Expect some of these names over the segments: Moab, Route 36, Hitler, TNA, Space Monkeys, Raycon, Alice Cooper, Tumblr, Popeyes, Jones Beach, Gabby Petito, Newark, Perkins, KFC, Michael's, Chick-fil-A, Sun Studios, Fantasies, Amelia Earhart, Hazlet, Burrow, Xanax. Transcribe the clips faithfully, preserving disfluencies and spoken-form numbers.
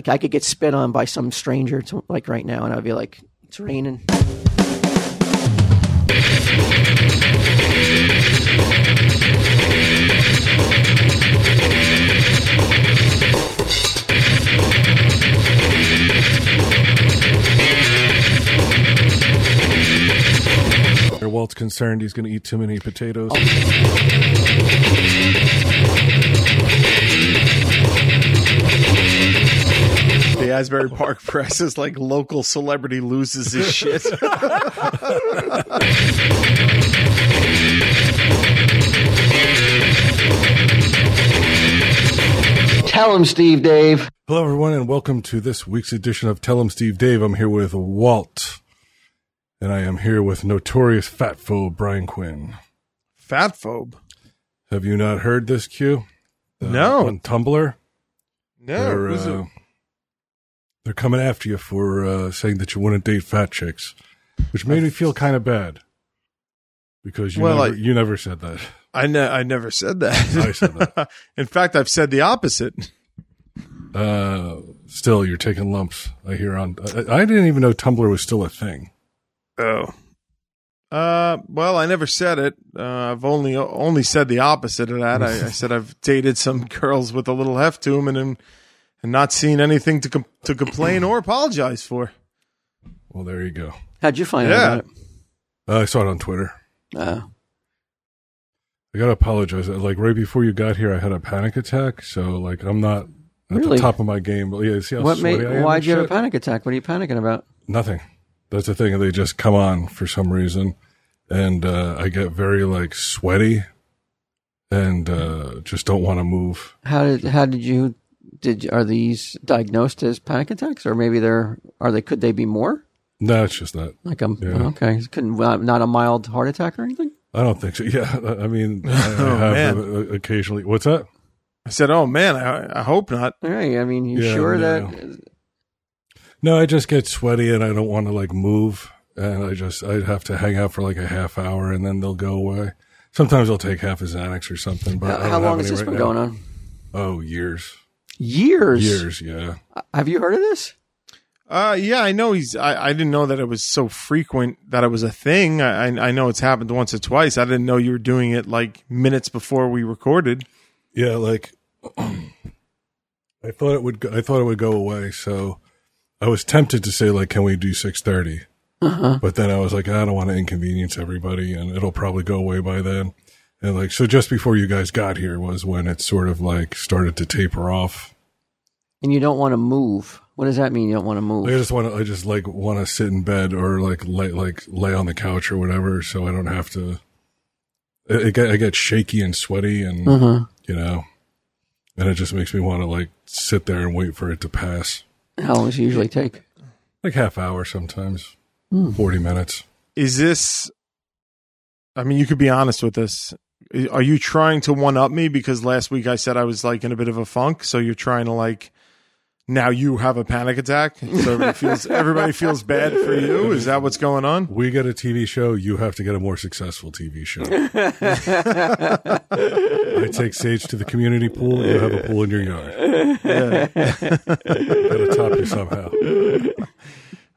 Like, I could get spit on by some stranger, to, like, right now, and I'd be like, it's raining. Walt's concerned he's going to eat too many potatoes. The Asbury Park Press is like, local celebrity loses his shit. Tell him, Steve Dave. Hello, everyone, and welcome to this week's edition of Tell him, Steve Dave. I'm here with Walt. And I am here with notorious fat phobe Brian Quinn. Fat phobe? Have you not heard this, Q? Uh, no. On Tumblr? No. They're, who's uh, it? They're coming after you for uh, saying that you wouldn't date fat chicks, which made me feel kind of bad because you, well, never, I, you never said that. I, ne- I never said that. I said that. In fact, I've said the opposite. Uh, still, you're taking lumps. I hear on. I, I didn't even know Tumblr was still a thing. Oh, uh, well, I never said it. Uh, I've only only said the opposite of that. I, I said I've dated some girls with a little heft to them, and and not seen anything to com- to complain or apologize for. Well, there you go. How'd you find yeah. out about it? Uh, I saw it on Twitter. Uh. I gotta apologize. Like, right before you got here, I had a panic attack. So, like, I'm not at really? the top of my game. But yeah, see how what made? Why'd you shit? have a panic attack? What are you panicking about? Nothing. That's the thing. They just come on for some reason. And uh, I get very, like, sweaty and uh, just don't want to move. How did how did you did are these diagnosed as panic attacks, or maybe they're are they could they be more? No, it's just that. Like I'm yeah. okay. Couldn't not a mild heart attack or anything? I don't think so. Yeah, I mean, I, oh, I have man. occasionally. What's that? I said, "Oh man, I, I hope not." All right. I mean, you yeah, sure yeah, that? Yeah. No, I just get sweaty and I don't want to, like, move, and I just I'd have to hang out for like a half hour and then they'll go away. Sometimes I'll take half a Xanax or something. But how, I don't how long has this right been now. going on? Oh, years. Years. Years. Yeah. Have you heard of this? Uh, yeah, I know he's. I, I didn't know that it was so frequent that it was a thing. I I know it's happened once or twice. I didn't know you were doing it like minutes before we recorded. Yeah, like I thought it would. I thought it would go away. So. I was tempted to say, like, can we do six thirty? Uh-huh. But then I was like, I don't want to inconvenience everybody, and it'll probably go away by then. And, like, so just before you guys got here was when it sort of, like, started to taper off. And you don't want to move. What does that mean, you don't want to move? I just want to, I just, like, want to sit in bed or, like, lay, like, lay on the couch or whatever, so I don't have to. I, I, get, I get shaky and sweaty and, uh-huh. you know, and it just makes me want to, like, sit there and wait for it to pass. How long does it usually take? Like half hour sometimes, hmm. forty minutes. Is this, I mean, you could be honest with this. Are you trying to one-up me? Because last week I said I was, like, in a bit of a funk, so you're trying to, like, now you have a panic attack, so everybody feels, everybody feels bad for you? Is that what's going on? We get a T V show, you have to get a more successful T V show. I take Sage to the community pool, you have a pool in your yard. Yeah. Gotta top you somehow.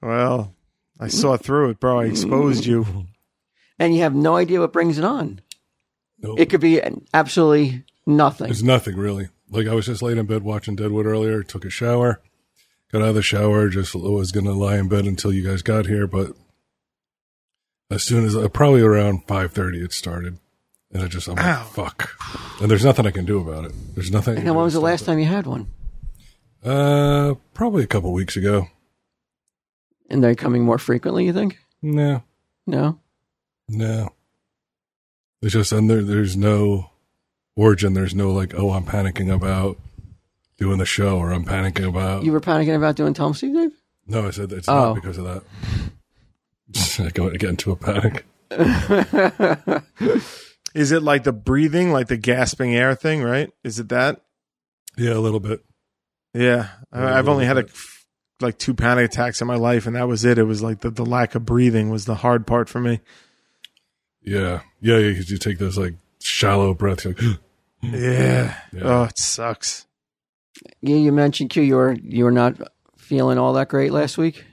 Well, I saw through it, bro. I exposed you. And you have no idea what brings it on. Nope. It could be absolutely nothing. It's nothing, really. Like, I was just laying in bed watching Deadwood earlier, took a shower, got out of the shower, just was going to lie in bed until you guys got here. But as soon as, uh, probably around five thirty, it started. And I just, I'm Ow. like, fuck. And there's nothing I can do about it. There's nothing. And when was the last it. time you had one? Uh, probably a couple weeks ago. And they're coming more frequently, you think? No. No? No. It's just, and there, there's no... origin, there's no, like, oh, I'm panicking about doing the show, or I'm panicking about... You were panicking about doing Tom Steve Dave? No, I said that it's oh. not because of that. I go to get into a panic. Is it like the breathing, like the gasping air thing, right? Is it that? Yeah, a little bit. Yeah. I, I've only bit. had, a, like, two panic attacks in my life, and that was it. It was like the, the lack of breathing was the hard part for me. Yeah. Yeah, because you take those, like, shallow breath. Like, yeah. yeah. Oh, it sucks. Yeah, you mentioned Q. You were you were not feeling all that great last week.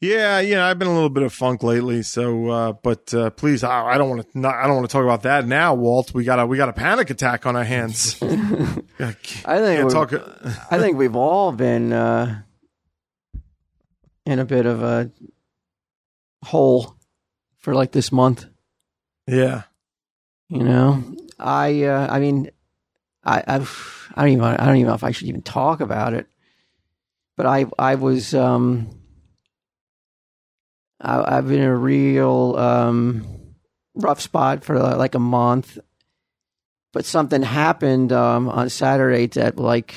Yeah, yeah, I've been a little bit of funk lately. So, uh, but uh, please, I, I don't want to. I don't want to talk about that now, Walt. We got a we got a panic attack on our hands. I think talk. I think we've all been uh, in a bit of a hole for like this month. Yeah, you know, I. Uh, I mean, I. I've, I don't even. I don't even know if I should even talk about it. But I. I was. Um, I, I've been in a real um, rough spot for uh, like a month, but something happened um, on Saturday that like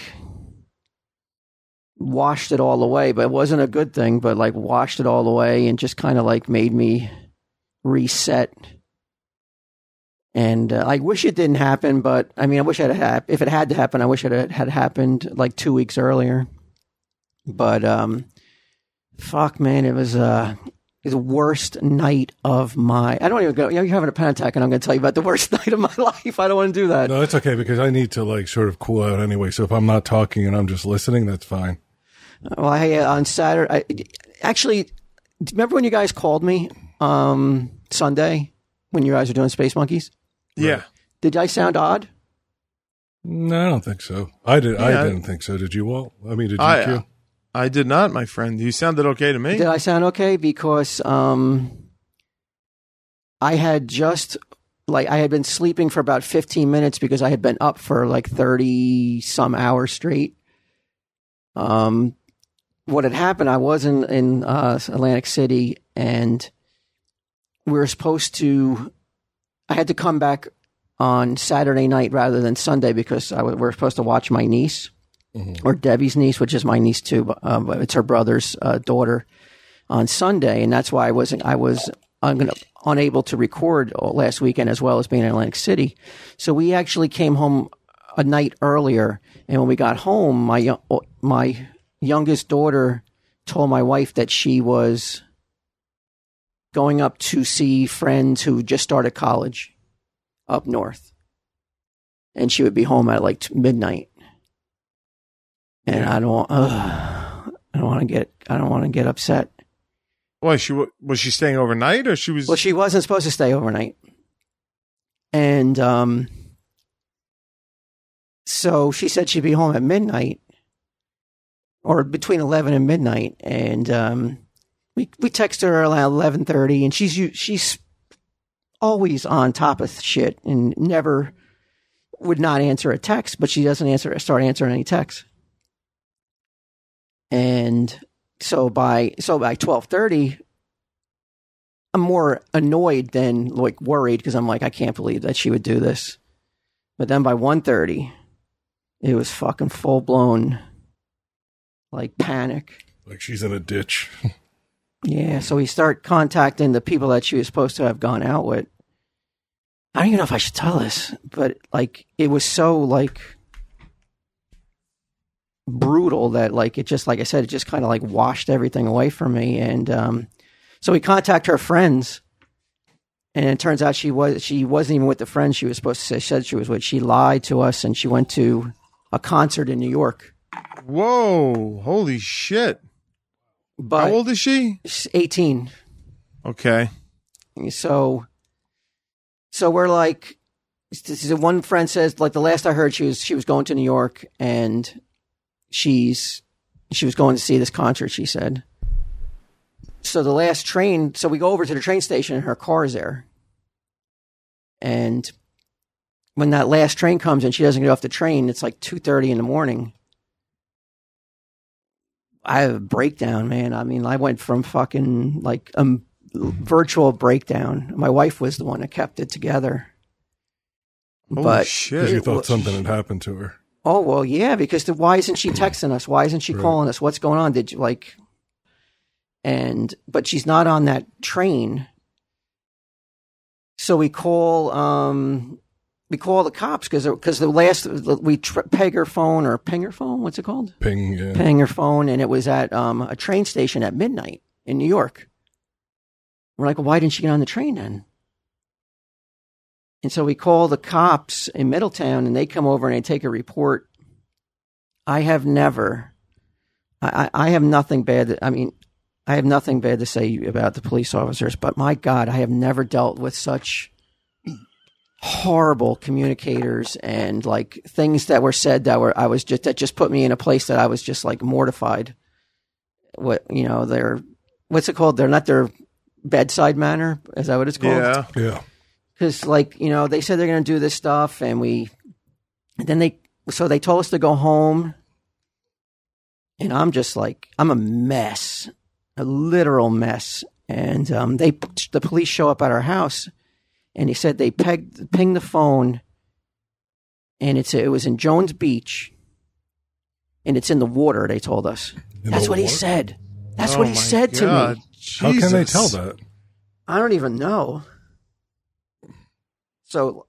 washed it all away, but it wasn't a good thing, but like washed it all away and just kind of like made me reset. And uh, I wish it didn't happen, but I mean, I wish it had happened. If it had to happen, I wish it had happened like two weeks earlier, but um, fuck man, it was, uh, the worst night of my... I don't even go... You know, you're having a panic attack and I'm going to tell you about the worst night of my life. I don't want to do that. No, it's okay because I need to like sort of cool out anyway. So if I'm not talking and I'm just listening, that's fine. Well, I, uh, on Saturday... I, actually, remember when you guys called me um, Sunday when you guys were doing Space Monkeys? Yeah. Right. Did I sound odd? No, I don't think so. I, did, yeah, I, I didn't think so. Did you, Walt? I mean, did you, I, Q? Uh, I did not, my friend. You sounded okay to me. Did I sound okay? Because um, I had just, like, I had been sleeping for about fifteen minutes because I had been up for, like, thirty-some hours straight. Um, what had happened, I was in, in uh, Atlantic City, and we were supposed to, I had to come back on Saturday night rather than Sunday because I w- we were supposed to watch my niece. Mm-hmm. Or Debbie's niece, which is my niece too, but um, it's her brother's uh, daughter on Sunday, and that's why I wasn't. I was un- unable to record last weekend, as well as being in Atlantic City. So we actually came home a night earlier, and when we got home, my yo- my youngest daughter told my wife that she was going up to see friends who just started college up north, and she would be home at like midnight. And I don't, uh, I don't want to get, I don't want to get upset. Well, she was she staying overnight, or she was? Well, she wasn't supposed to stay overnight. And um, so she said she'd be home at midnight, or between eleven and midnight. And um, we we texted her around eleven thirty, and she's she's always on top of shit and never would not answer a text, but she doesn't answer start answering any texts. And so by so by twelve thirty, I'm more annoyed than like worried because I'm like, I can't believe that she would do this. But then by one thirty, it was fucking full blown like panic. Like she's in a ditch. Yeah. So we start contacting the people that she was supposed to have gone out with. I don't even know if I should tell this, but like it was so like brutal that like it just like I said it just kind of like washed everything away from me. And um so we contact her friends, and it turns out she was she wasn't even with the friends she was supposed to say said she was with. She lied to us, and she went to a concert in New York. Whoa, holy shit. But how old is she? She's eighteen. Okay. So so we're like, this is one friend says like the last I heard she was she was going to New York, and She's, she was going to see this concert, she said. So the last train, so we go over to the train station and her car's there. And when that last train comes and she doesn't get off the train, it's like two thirty in the morning. I have a breakdown, man. I mean, I went from fucking like a um, virtual breakdown. My wife was the one that kept it together. Holy but shit. Because you thought something had happened to her. Oh, well, yeah, because the, why isn't she texting us? Why isn't she right. calling us? What's going on? Did you like, and, but she's not on that train. So we call, um, we call the cops because, because the last, we tr- peg her phone or ping her phone. What's it called? Ping, yeah. Ping her phone. And it was at um, a train station at midnight in New York. We're like, well, why didn't she get on the train then? And so we call the cops in Middletown, and they come over and they take a report I have never, I, I have nothing bad. To, I mean, I have nothing bad to say about the police officers, but my God, I have never dealt with such horrible communicators and like things that were said that were, I was just, that just put me in a place that I was just like mortified. What, you know, they're, what's it called? They're not their bedside manner. Is that what it's called? Yeah. Yeah. Cause like, you know, they said they're going to do this stuff and we, and then they, so they told us to go home and I'm just like, I'm a mess, a literal mess. And um, they, the police show up at our house and he said they pegged, pinged the phone and it's, it was in Jones Beach and it's in the water. They told us. In That's what water? He said. That's oh what he said God. To me. Jesus. How can they tell that? I don't even know. So,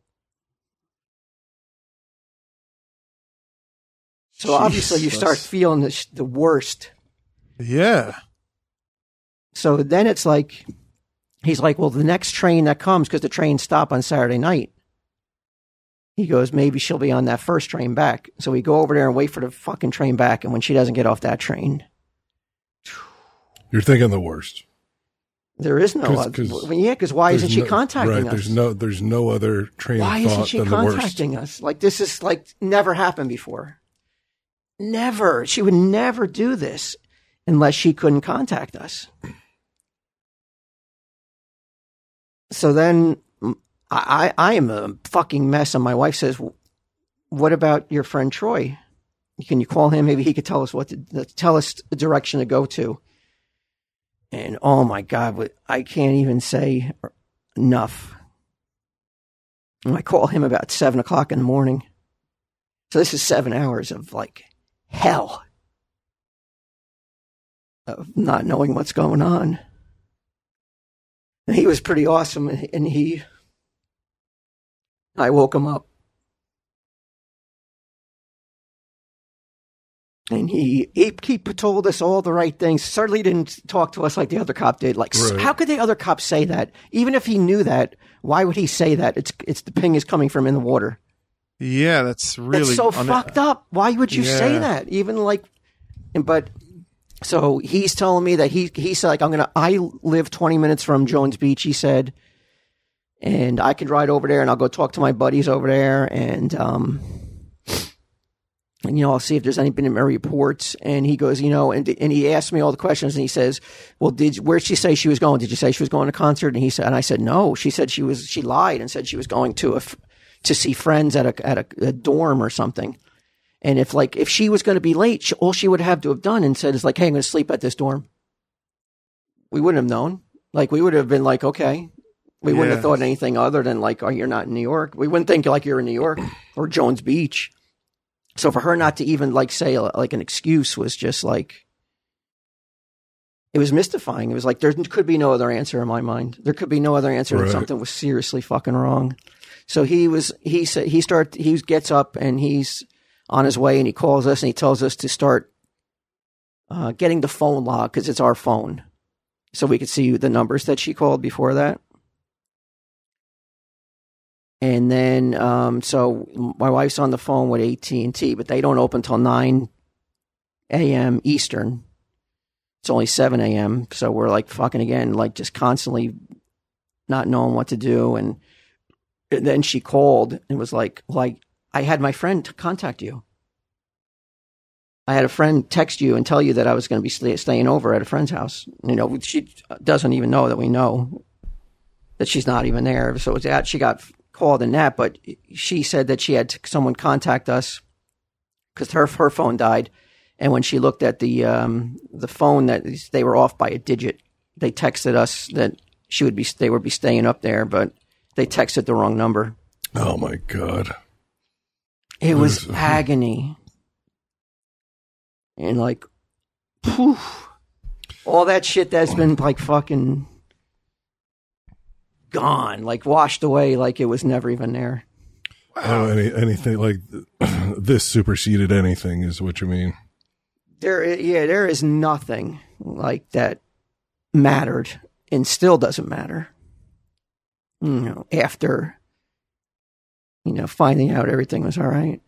so Jesus. Obviously you start feeling the, the worst. Yeah. So then it's like, he's like, well, the next train that comes, because the trains stop on Saturday night. He goes, maybe she'll be on that first train back. So we go over there and wait for the fucking train back. And when she doesn't get off that train. You're thinking the worst. There is no Cause, other. Cause, well, yeah, because why isn't she no, contacting right, us? There's no, there's no other train why of thought than the worst. Why isn't she contacting us? Like, this is like never happened before. Never. She would never do this unless she couldn't contact us. So then I, I, I am a fucking mess. And my wife says, what about your friend Troy? Can you call him? Maybe he could tell us what to tell us the direction to go to. And oh my God, I can't even say enough. And I call him about seven o'clock in the morning. So this is seven hours of like hell of not knowing what's going on. He was pretty awesome, and he, I woke him up. And he, he, he told us all the right things, certainly didn't talk to us like the other cop did. Like, right. How could the other cop say that? Even if he knew that, why would he say that? It's it's the ping is coming from in the water. Yeah, that's really... It's so un- fucked up. Why would you yeah. say that? Even like... And, but... So he's telling me that he, he said, like, I'm going to, I live twenty minutes from Jones Beach, he said, and I could ride over there and I'll go talk to my buddies over there. And, um, and, you know, I'll see if there's anybody in my reports. And he goes, you know, and, and he asked me all the questions and he says, well, did, where'd she say she was going? Did you say she was going to concert? And he said, and I said, no, she said she was, she lied and said she was going to a, to see friends at a, at a, a dorm or something. And if like, if she was going to be late, she, all she would have to have done and said is like, hey, I'm going to sleep at this dorm. We wouldn't have known. Like, we would have been like, okay. We yeah. wouldn't have thought anything other than like, oh, you're not in New York. We wouldn't think like you're in New York or Jones Beach. So for her not to even like say like an excuse was just like, it was mystifying. It was like, there could be no other answer in my mind. There could be no other answer right. that something was seriously fucking wrong. So he was, he said, he starts, he gets up and he's on his way, and he calls us and he tells us to start uh, getting the phone log because it's our phone. So we could see the numbers that she called before that. And then, um, so my wife's on the phone with A T and T, but they don't open till nine a.m. Eastern. It's only seven a.m. So we're like fucking again, like just constantly not knowing what to do. And, and then she called and was like, like, I had my friend contact you. I had a friend text you and tell you that I was going to be stay, staying over at a friend's house. You know, she doesn't even know that we know that she's not even there. So it's out. She got called in that, but she said that she had someone contact us because her her phone died, and when she looked at the um, the phone, that they were off by a digit. They texted us that she would be they would be staying up there, but they texted the wrong number. Oh my God. It was agony. And like, poof, all that shit that's been like fucking gone, like washed away, like it was never even there. Wow. Oh, any, anything like this superseded anything is what you mean. There, yeah, there is nothing like that mattered and still doesn't matter. You know, after... You know, finding out everything was all right.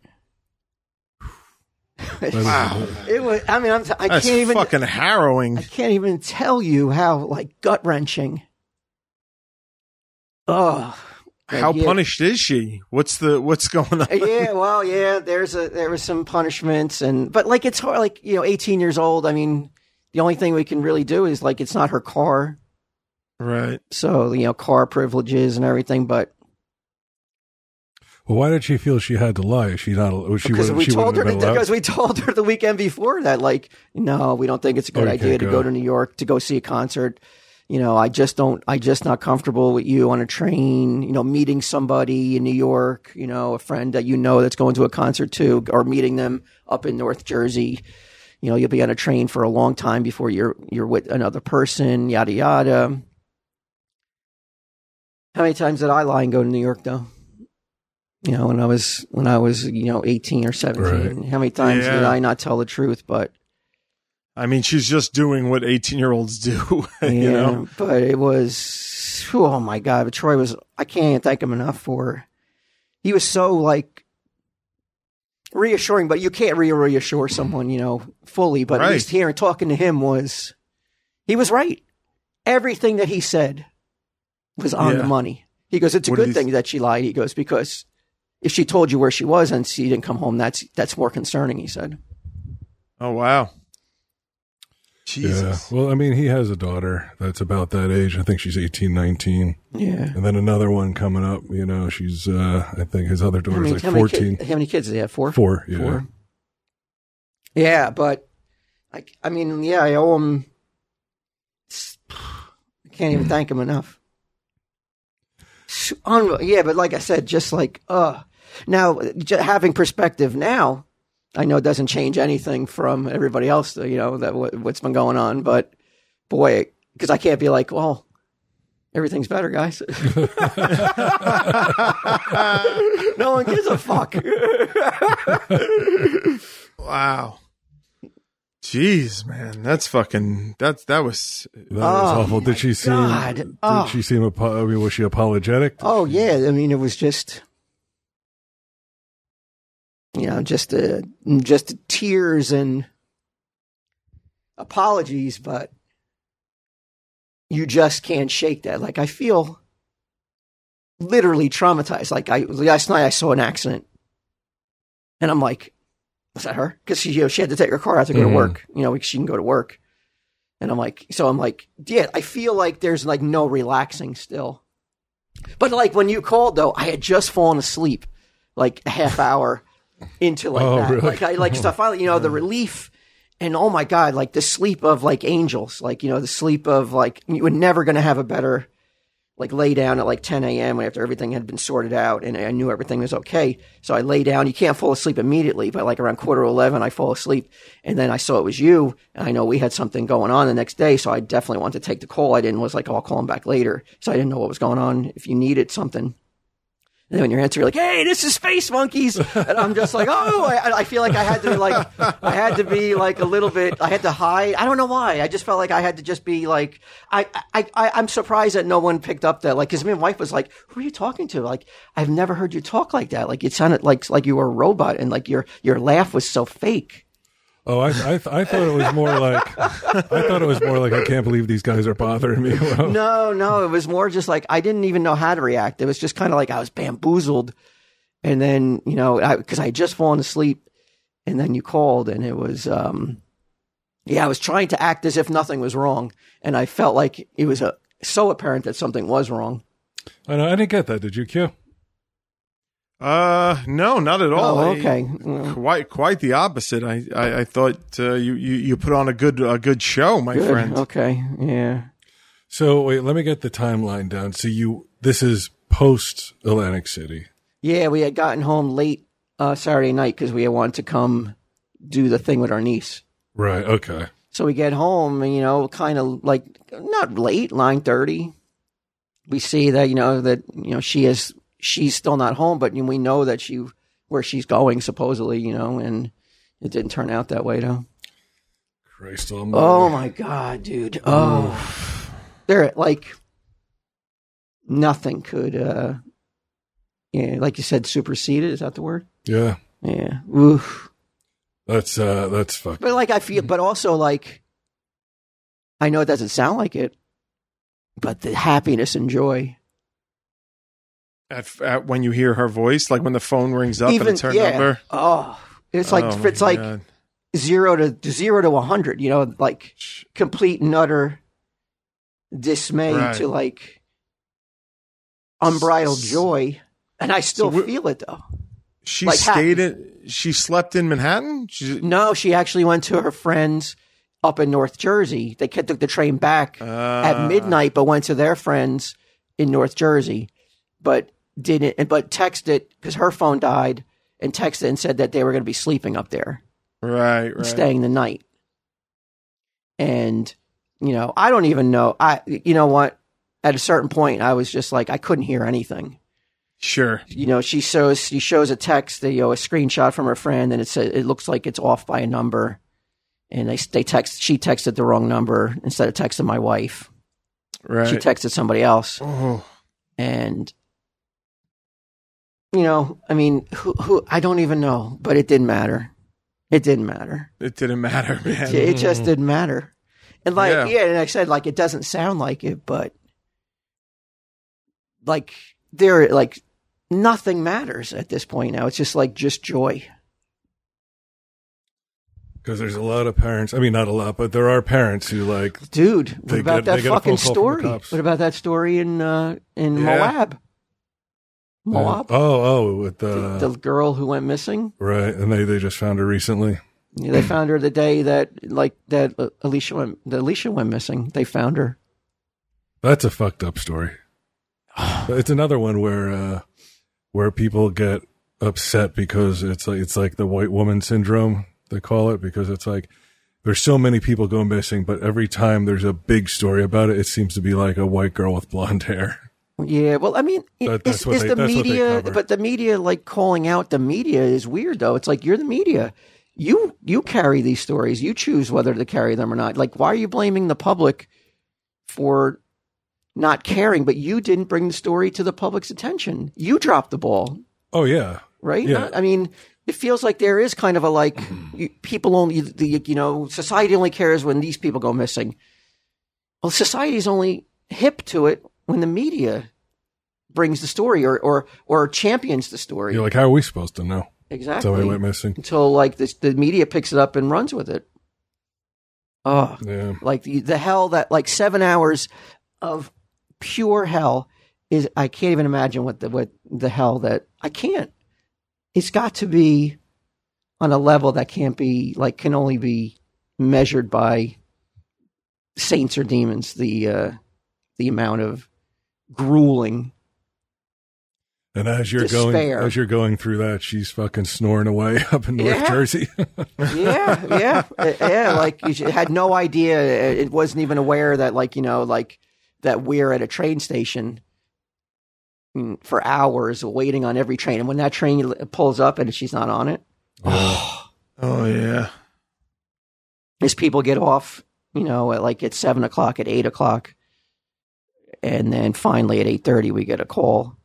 Wow. It was, I mean, I'm t- I That's can't even. That's fucking harrowing. I can't even tell you how, like, gut-wrenching. Oh. How yeah. punished is she? What's the what's going on? Yeah, well, yeah, there's a there was some punishments, and but like it's hard, like, you know, eighteen years old. I mean, the only thing we can really do is, like, it's not her car, right? So, you know, car privileges and everything. But well, why did she feel she had to lie? She not was she because we she told her to, because we told her the weekend before that, like, no, we don't think it's a good oh, idea to go. go to New York to go see a concert. You know, I just don't, I just not comfortable with you on a train, you know, meeting somebody in New York, you know, a friend that you know that's going to a concert too, or meeting them up in North Jersey. You know, you'll be on a train for a long time before you're, you're with another person, yada, yada. How many times did I lie and go to New York though? You know, when I was, when I was, you know, eighteen or seventeen, right. How many times yeah. did I not tell the truth? But I mean, she's just doing what eighteen-year-olds do, you yeah, know? But it was, oh, my God. But Troy was, I can't thank him enough for, he was so, like, reassuring, but you can't re- reassure someone, you know, fully. But right. at least here and talking to him was, he was right. Everything that he said was on yeah. the money. He goes, it's a what good thing th- that she lied. He goes, because if she told you where she was and she didn't come home, that's that's more concerning, he said. Oh, wow. Jesus. Yeah. Well, I mean, he has a daughter that's about that age. I think she's eighteen, nineteen. Yeah. And then another one coming up, you know, she's, uh, I think his other daughter's like fourteen. How many kids does he have? Four? Four, yeah. Four. Yeah, but, I, I mean, yeah, I owe him, I can't even thank him enough. Yeah, but like I said, just like, uh, now, having perspective now, I know it doesn't change anything from everybody else, you know, that w- what's been going on, but boy, because I can't be like, well, everything's better, guys. No one gives a fuck. Wow. Jeez, man, that's fucking, that's, that was, that was oh, awful. Did she seem, God. did oh. she seem, I mean, was she apologetic? Oh yeah. I mean, it was just. You know, just uh, just tears and apologies, but you just can't shake that. Like, I feel literally traumatized. Like, I last night I saw an accident, and I'm like, was that her? Because she, you know, she had to take her car out to go mm. to work. You know, she can go to work. And I'm like, so I'm like, yeah, I feel like there's, like, no relaxing still. But, like, when you called, though, I had just fallen asleep, like, a half hour into like oh, that really? like I like oh, stuff finally, you know yeah. the relief, and oh my God, like the sleep of, like, angels, like, you know, the sleep of, like, you were never going to have a better, like, lay down at like ten a.m. after everything had been sorted out and I knew everything was okay. So I lay down, you can't fall asleep immediately, but like around quarter to eleven I fall asleep, and then I saw it was you, and I know we had something going on the next day, so I definitely wanted to take the call. I didn't was like, oh, I'll call him back later, so I didn't know what was going on if you needed something. And then when you're answering, you're like, hey, this is Space Monkeys. And I'm just like, oh, I, I feel like I had to, like, I had to be, like, a little bit, I had to hide. I don't know why. I just felt like I had to just be, like, I, I, I, I'm surprised that no one picked up that. Like, because my wife was like, who are you talking to? Like, I've never heard you talk like that. Like, it sounded like, like you were a robot, and, like, your, your laugh was so fake. Oh, I, I, I thought it was more like, I thought it was more like, I can't believe these guys are bothering me. Well, no, no, it was more just like, I didn't even know how to react. It was just kind of like I was bamboozled. And then, you know, because I, I had just fallen asleep, and then you called, and it was, um, yeah, I was trying to act as if nothing was wrong. And I felt like it was a, so apparent that something was wrong. I know, I didn't get that. Did you, Q? Uh, no, not at all. Oh, okay. I, quite, quite the opposite. I, I, I thought uh, you, you, you put on a good, a good show, my good. friend. Okay, yeah. So wait, let me get the timeline down. So you, this is post Atlantic City. Yeah, we had gotten home late uh, Saturday night because we had wanted to come do the thing with our niece. Right. Okay. So we get home, and, you know, kind of like not late, nine thirty. We see that, you know, that, you know, she is. She's still not home, but we know that she, where she's going, supposedly, you know, and it didn't turn out that way, though. Christ almighty. Oh, my God, dude. Oh. There, like, nothing could, uh, yeah, like you said, supersede it. Is that the word? Yeah. Yeah. Oof. That's uh, that's fucking. But like I feel, but also like, I know it doesn't sound like it, but the happiness and joy. At, at when you hear her voice, like when the phone rings up Even, and it's her yeah. number. Oh, it's like oh it's like God. zero to zero to a hundred. You know, like complete and utter dismay right. to like unbridled S- joy, and I still so feel it though. She like stayed in. She slept in Manhattan. She, no, she actually went to her friends up in North Jersey. They took the train back uh, at midnight, but went to their friends in North Jersey, but didn't. But texted because her phone died, and texted and said that they were going to be sleeping up there, right, right, staying the night. And you know, I don't even know. I you know what? At a certain point, I was just like, I couldn't hear anything. Sure. You know, she shows she shows a text, you know, a screenshot from her friend, and it says it looks like it's off by a number, and they they text. She texted the wrong number instead of texting my wife. Right. She texted somebody else, oh. and you know, I mean, who who I don't even know, but it didn't matter. It didn't matter. It didn't matter, man. It, it just didn't matter. And like, yeah. yeah, and I said, like, it doesn't sound like it, but like, there, like. Nothing matters at this point now. It's just like just joy. Because there's a lot of parents. I mean, not a lot, but there are parents who like. Dude, what about get, that fucking story? What about that story in uh, in yeah. Moab? Moab. Yeah. Oh, oh, with the, the the girl who went missing. Right, and they, they just found her recently. Yeah, they found her the day that like that Alicia went that Alicia went missing. They found her. That's a fucked up story. It's another one where. Uh, Where people get upset because it's like it's like the white woman syndrome, they call it, because it's like there's so many people go missing, but every time there's a big story about it, it seems to be like a white girl with blonde hair. Yeah, well, I mean, that, is, is they, the media, but the media, like calling out the media is weird though. It's like you're the media, you you carry these stories, you choose whether to carry them or not. Like, why are you blaming the public for? Not caring, but you didn't bring the story to the public's attention. You dropped the ball. Oh yeah, right. Yeah. Not, I mean, it feels like there is kind of a like you, people only the you know society only cares when these people go missing. Well, society's only hip to it when the media brings the story or or, or champions the story. You're like, how are we supposed to know? Exactly. Somebody went missing until like this, the media picks it up and runs with it. Oh, yeah. Like the, the hell that like seven hours of. Pure hell is I can't even imagine what the what the hell that I can't. It's got to be on a level that can't be like can only be measured by saints or demons. The uh, the amount of grueling and as you're despair. going as you're going through that, she's fucking snoring away up in North yeah. Jersey. yeah, yeah, yeah. Like you had no idea. It wasn't even aware that like you know like. That we're at a train station for hours waiting on every train. And when that train pulls up and she's not on it. Oh, oh yeah. As people get off, you know, at like at seven o'clock, at eight o'clock. And then finally at eight thirty, we get a call.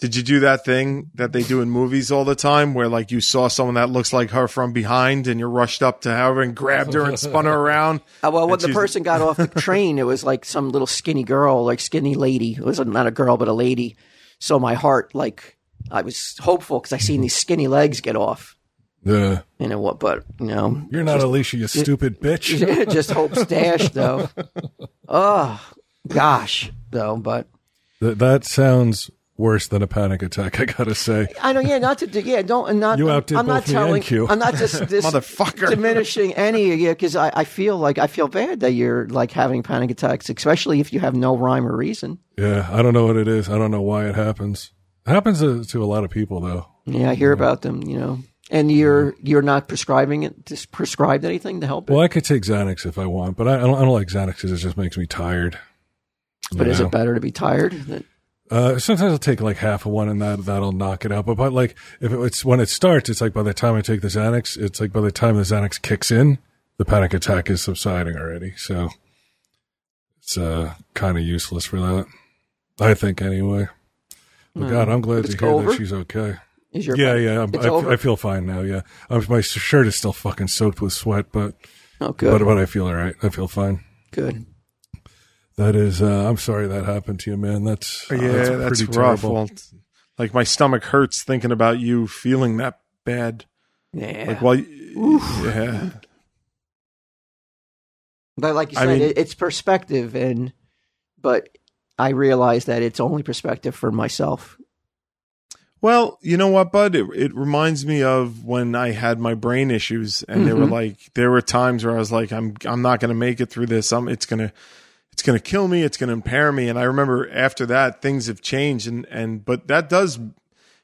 Did you do that thing that they do in movies all the time where like you saw someone that looks like her from behind and you're rushed up to her and grabbed her and spun her around? Uh, well, when the she's... person got off the train, it was like some little skinny girl, like skinny lady. It was not a girl, but a lady. So my heart, like I was hopeful because I seen these skinny legs get off. Yeah. You know what, but you know. You're not just, Alicia, you it, stupid bitch. Just hope's dashed though. Oh, gosh though, but. Th- that sounds... Worse than a panic attack, I gotta say. I know, yeah, not to do, yeah, don't, and not, you outdid I'm not telling you. I'm not just this motherfucker diminishing any, yeah, because I, I feel like, I feel bad that you're like having panic attacks, especially if you have no rhyme or reason. Yeah, I don't know what it is. I don't know why it happens. It happens to, to a lot of people, though. Yeah, I hear yeah. about them, you know. And you're you're not prescribing it, just prescribed anything to help it? Well, I could take Xanax if I want, but I, I, don't, I don't like Xanax because it just makes me tired. But is know? It better to be tired than. Uh, sometimes I'll take like half of one and that, that'll knock it out. But, but like, if it, it's when it starts, it's like by the time I take the Xanax, it's like by the time the Xanax kicks in, the panic attack is subsiding already. So it's, uh, kind of useless for that. I think anyway. Well, mm. God, I'm glad to hear over? That she's okay. Is your yeah, body. yeah. It's I, over. I feel fine now. Yeah, um, my shirt is still fucking soaked with sweat, but oh, good. But, but I feel all right. I feel fine. Good. That is. Uh, I'm sorry that happened to you, man. That's yeah. That's, that's pretty rough. Well, like my stomach hurts thinking about you feeling that bad. Yeah. Like while. Oof. Yeah. But like you said, I mean, it, it's perspective, and but I realize that it's only perspective for myself. Well, you know what, bud? It, it reminds me of when I had my brain issues, and mm-hmm. there were like there were times where I was like, I'm I'm not going to make it through this. I'm it's gonna it's gonna kill me. It's gonna impair me. And I remember after that, things have changed, and and but that does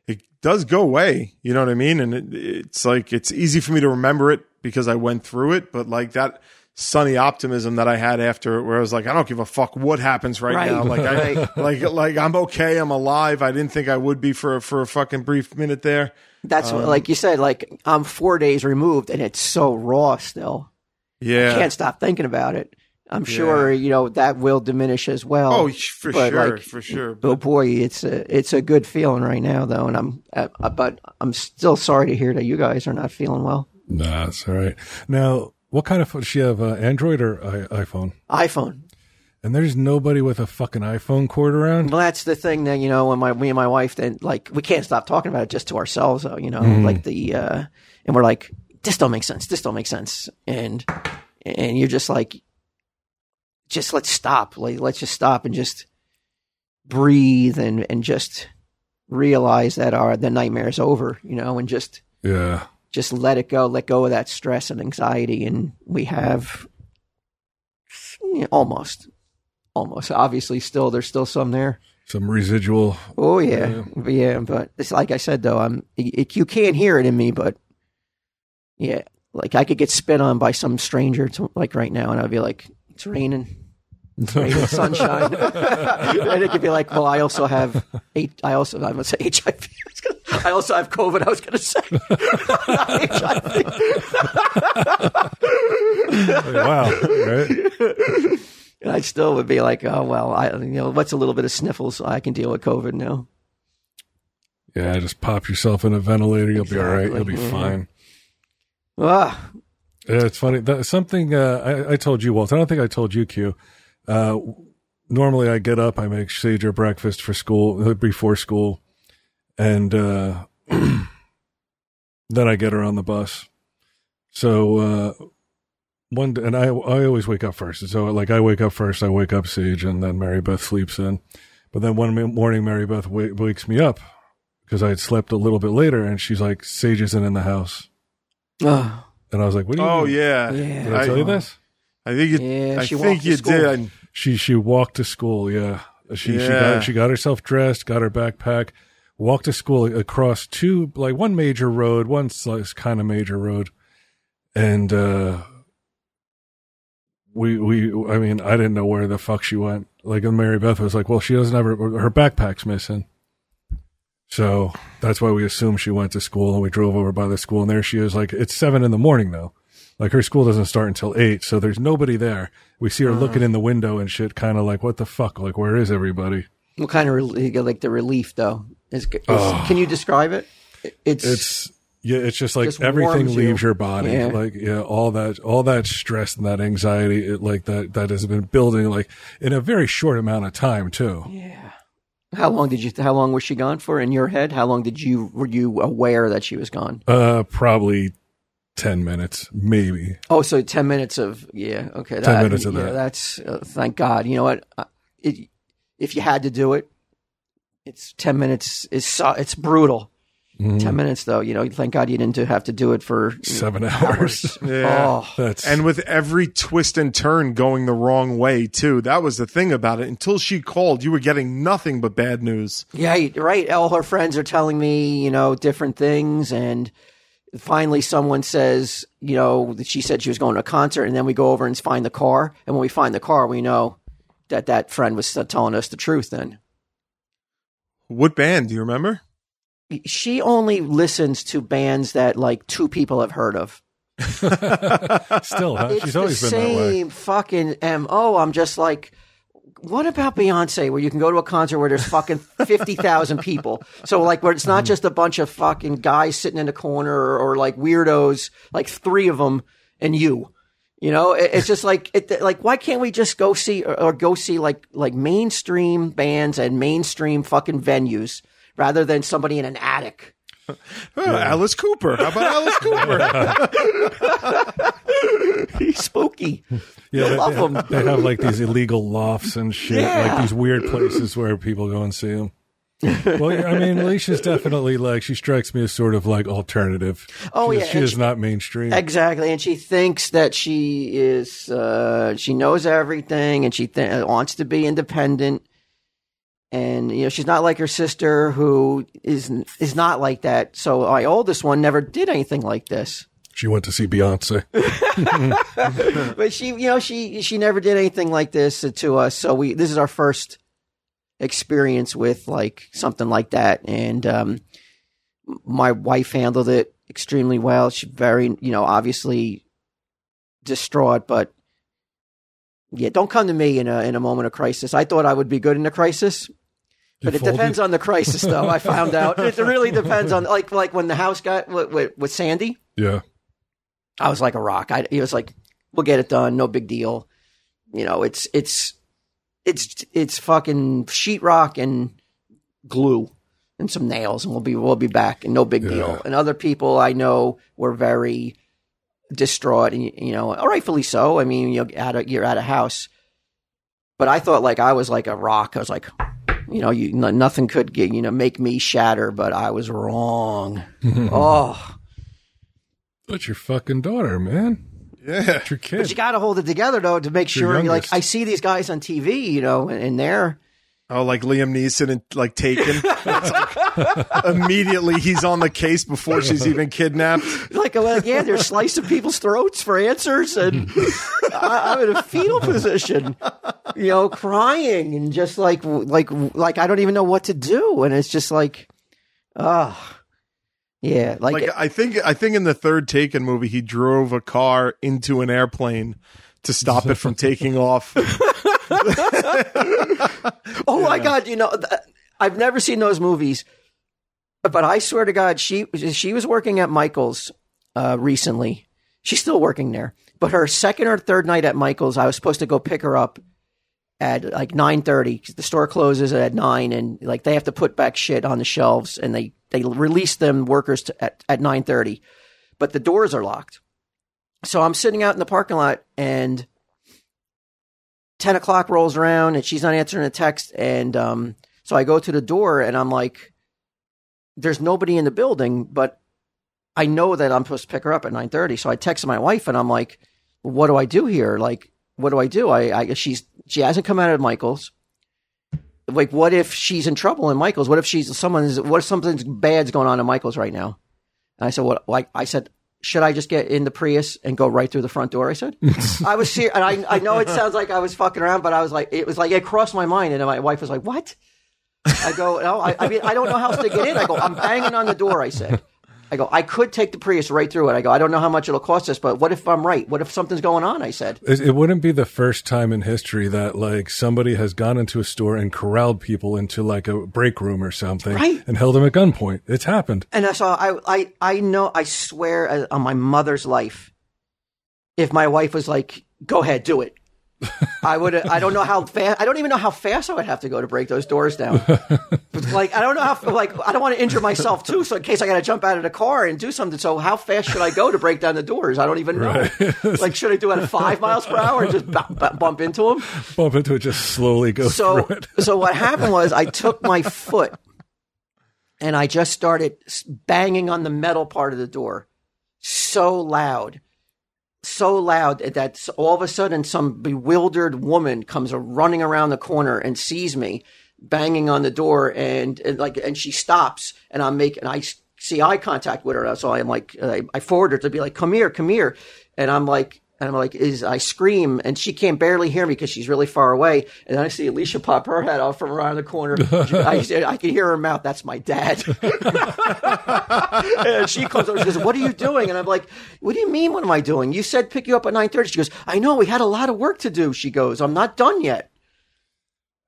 it does go away. You know what I mean? And it, it's like it's easy for me to remember it because I went through it. But like that sunny optimism that I had after, where I was like, I don't give a fuck what happens right, right. now. Like, I, right. like, like I'm okay. I'm alive. I didn't think I would be for for a fucking brief minute there. That's um, what, like you said. Like I'm four days removed, and it's so raw still. Yeah, I can't stop thinking about it. I'm sure yeah. you know that will diminish as well. Oh, for sure, like, for sure. But oh boy, it's a it's a good feeling right now though, and I'm uh, but I'm still sorry to hear that you guys are not feeling well. Nah, it's all right now. What kind of phone? Does she have uh, Android or I- iPhone? iPhone. And there's nobody with a fucking iPhone cord around? Well, that's the thing that, you know, when my, me and my wife, then, like, we can't stop talking about it just to ourselves, you know, mm. like the, uh, and we're like, this don't make sense. This don't make sense. And, and you're just like, just let's stop. Like, let's just stop and just breathe and, and just realize that our, the nightmare is over, you know, and just, yeah. Just let it go, let go of that stress and anxiety. And we have you know, almost, almost, obviously still, there's still some there. Some residual. Oh yeah. Uh, yeah. But it's like I said, though, I'm, it, you can't hear it in me, but yeah, like I could get spit on by some stranger to, like right now. And I'd be like, it's raining, it's raining sunshine. And it could be like, well, I also have eight. I also, I'm going to say H I V. I also have COVID, I was going to say. Wow. Right? And I still would be like, oh, well, I, you know, what's a little bit of sniffles? I can deal with COVID now. Yeah, just pop yourself in a ventilator. You'll exactly. be all right. You'll be mm-hmm. fine. Ah. Yeah, it's funny. That, something uh, I, I told you, Walt. I don't think I told you, Q. Uh, normally I get up, I make Cedra breakfast for school, before school. And uh, then I get her on the bus. So uh, one day, and I I always wake up first. So like I wake up first, I wake up Sage, and then Mary Beth sleeps in. But then one morning, Mary Beth w- wakes me up because I had slept a little bit later, and she's like, "Sage isn't in the house." Oh. And I was like, "What do you?" Oh mean? Yeah. yeah, did I tell I, you this? I think it, yeah, I she think you school. did. She she walked to school. Yeah, she yeah. she got she got herself dressed, got her backpack. Walked to school across two, like one major road, one kind of major road. And, uh, we, we, I mean, I didn't know where the fuck she went. Like, and Mary Beth was like, well, she doesn't have her, her backpack's missing. So that's why we assumed she went to school, and we drove over by the school, and there she is. Like, it's seven in the morning though. Like, her school doesn't start until eight. So there's nobody there. We see her uh-huh. looking in the window and shit, kind of like, what the fuck? Like, where is everybody? What kind of, re- like the relief though? Is, is, oh. Can you describe it? It's, it's yeah. It's just like just everything leaves you. your body, yeah. like yeah, all that, all that stress and that anxiety, it, like that that has been building, like in a very short amount of time too. Yeah. How long did you? How long was she gone for? In your head, how long did you were you aware that she was gone? Uh, probably ten minutes, maybe. Oh, so ten minutes of yeah. Okay, ten that, minutes I mean, of yeah, that. That's uh, thank God. You know what? It, if you had to do it. It's ten minutes. It's it's brutal. Mm. Ten minutes, though. You know, thank God you didn't have to do it for seven know, hours. hours. Yeah, oh. That's... and with every twist and turn going the wrong way too. That was the thing about it. Until she called, you were getting nothing but bad news. Yeah, right. All her friends are telling me, you know, different things, and finally someone says, you know, that she said she was going to a concert, and then we go over and find the car, and when we find the car, we know that that friend was telling us the truth then. What band? Do you remember? She only listens to bands that like two people have heard of. Still, huh? It's She's the always been that way. Same fucking M O. I'm just like, what about Beyonce, where you can go to a concert where there's fucking fifty thousand people? So, like, where it's not just a bunch of fucking guys sitting in a corner or, or like weirdos, like three of them and you. You know, it, it's just like, it, like, why can't we just go see or, or go see like, like mainstream bands and mainstream fucking venues rather than somebody in an attic? Oh, yeah. Alice Cooper. How about Alice Cooper? He's spooky. Yeah, I love him. They have like these illegal lofts and shit, yeah. like these weird places where people go and see him. Well, I mean, Alicia's definitely like, she strikes me as sort of like alternative. Oh, she yeah. Is, she is she, not mainstream. Exactly. And she thinks that she is, uh, she knows everything and she th- wants to be independent. And, you know, she's not like her sister who is, is not like that. So my oldest one never did anything like this. She went to see Beyonce. But she, you know, she, she never did anything like this to us. So we, this is our first experience with like something like that. And, um, my wife handled it extremely well. She's very, you know, obviously distraught, but yeah, don't come to me in a, in a moment of crisis. I thought I would be good in a crisis. But it depends on the crisis, though. I found out it really depends on like like when the house got with, with Sandy. Yeah, I was like a rock. I it was like we'll get it done, no big deal. You know, it's it's it's it's fucking sheetrock and glue and some nails, and we'll be we'll be back, and no big yeah. deal. And other people I know were very distraught, and you know, rightfully so. I mean, you're out of you're out of house. But I thought like I was like a rock. I was like. You know, you nothing could get, you know, make me shatter, but I was wrong. Oh, but your fucking daughter, man. Yeah, it's your kid. But you got to hold it together though to make it's sure. You're like, I see these guys on T V, you know, and, and they're oh, like Liam Neeson and like Taken. Like, immediately, he's on the case before she's even kidnapped. Like, like yeah, they're slicing people's throats for answers, and I, I'm in a fetal position. You know, crying and just like, like, like, I don't even know what to do. And it's just like, ah, uh, yeah. Like, like I think, I think in the third Taken movie, he drove a car into an airplane to stop it from taking off. Oh my God. You know, th- I've never seen those movies, but I swear to God, she, she was working at Michael's uh, recently. She's still working there, but her second or third night at Michael's, I was supposed to go pick her up at like nine thirty, because the store closes at nine, and like they have to put back shit on the shelves, and they, they release them workers to, at, at nine thirty, but the doors are locked. So I'm sitting out in the parking lot, and ten o'clock rolls around, and she's not answering a text. And um, so I go to the door, and I'm like, there's nobody in the building, but I know that I'm supposed to pick her up at nine thirty. So I text my wife, and I'm like, well, what do I do here? Like, what do I do? I, I she's she hasn't come out of Michael's. Like, what if she's in trouble in Michael's? What if she's someone's? What if something bad's going on in Michael's right now? And I said, what? Like, I said, should I just get in the Prius and go right through the front door? I said, I was serious, and I I know it sounds like I was fucking around, but I was like, it was like it crossed my mind, and my wife was like, what? I go, no, I, I mean, I don't know how else to get in. I go, I'm banging on the door. I said, I go, I could take the Prius right through it. I go, I don't know how much it'll cost us, but what if I'm right? What if something's going on? I said. It, it wouldn't be the first time in history that, like, somebody has gone into a store and corralled people into, like, a break room or something. Right. And held them at gunpoint. It's happened. And I saw, I, I, I know, I swear on my mother's life, if my wife was like, go ahead, do it. I would. I don't know how fast. I don't even know how fast I would have to go to break those doors down. Like I don't know how. Like I don't want to injure myself too. So in case I got to jump out of the car and do something. So how fast should I go to break down the doors? I don't even know. Right. Like should I do it at five miles per hour and just b- b- bump into them? Bump into it, just slowly go. So through it. So what happened was I took my foot and I just started banging on the metal part of the door so loud. So loud that all of a sudden some bewildered woman comes running around the corner and sees me banging on the door, and, and like, and she stops, and I'm making, I see eye contact with her. So I'm like, I forward her to be like, come here, come here. And I'm like, and I'm like, is I scream, and she can barely hear me because she's really far away. And then I see Alicia pop her head off from around the corner. I, I can hear her mouth. That's my dad. And she comes over. She goes, "What are you doing?" And I'm like, "What do you mean? What am I doing? You said pick you up at nine thirty." She goes, "I know. We had a lot of work to do." She goes, "I'm not done yet."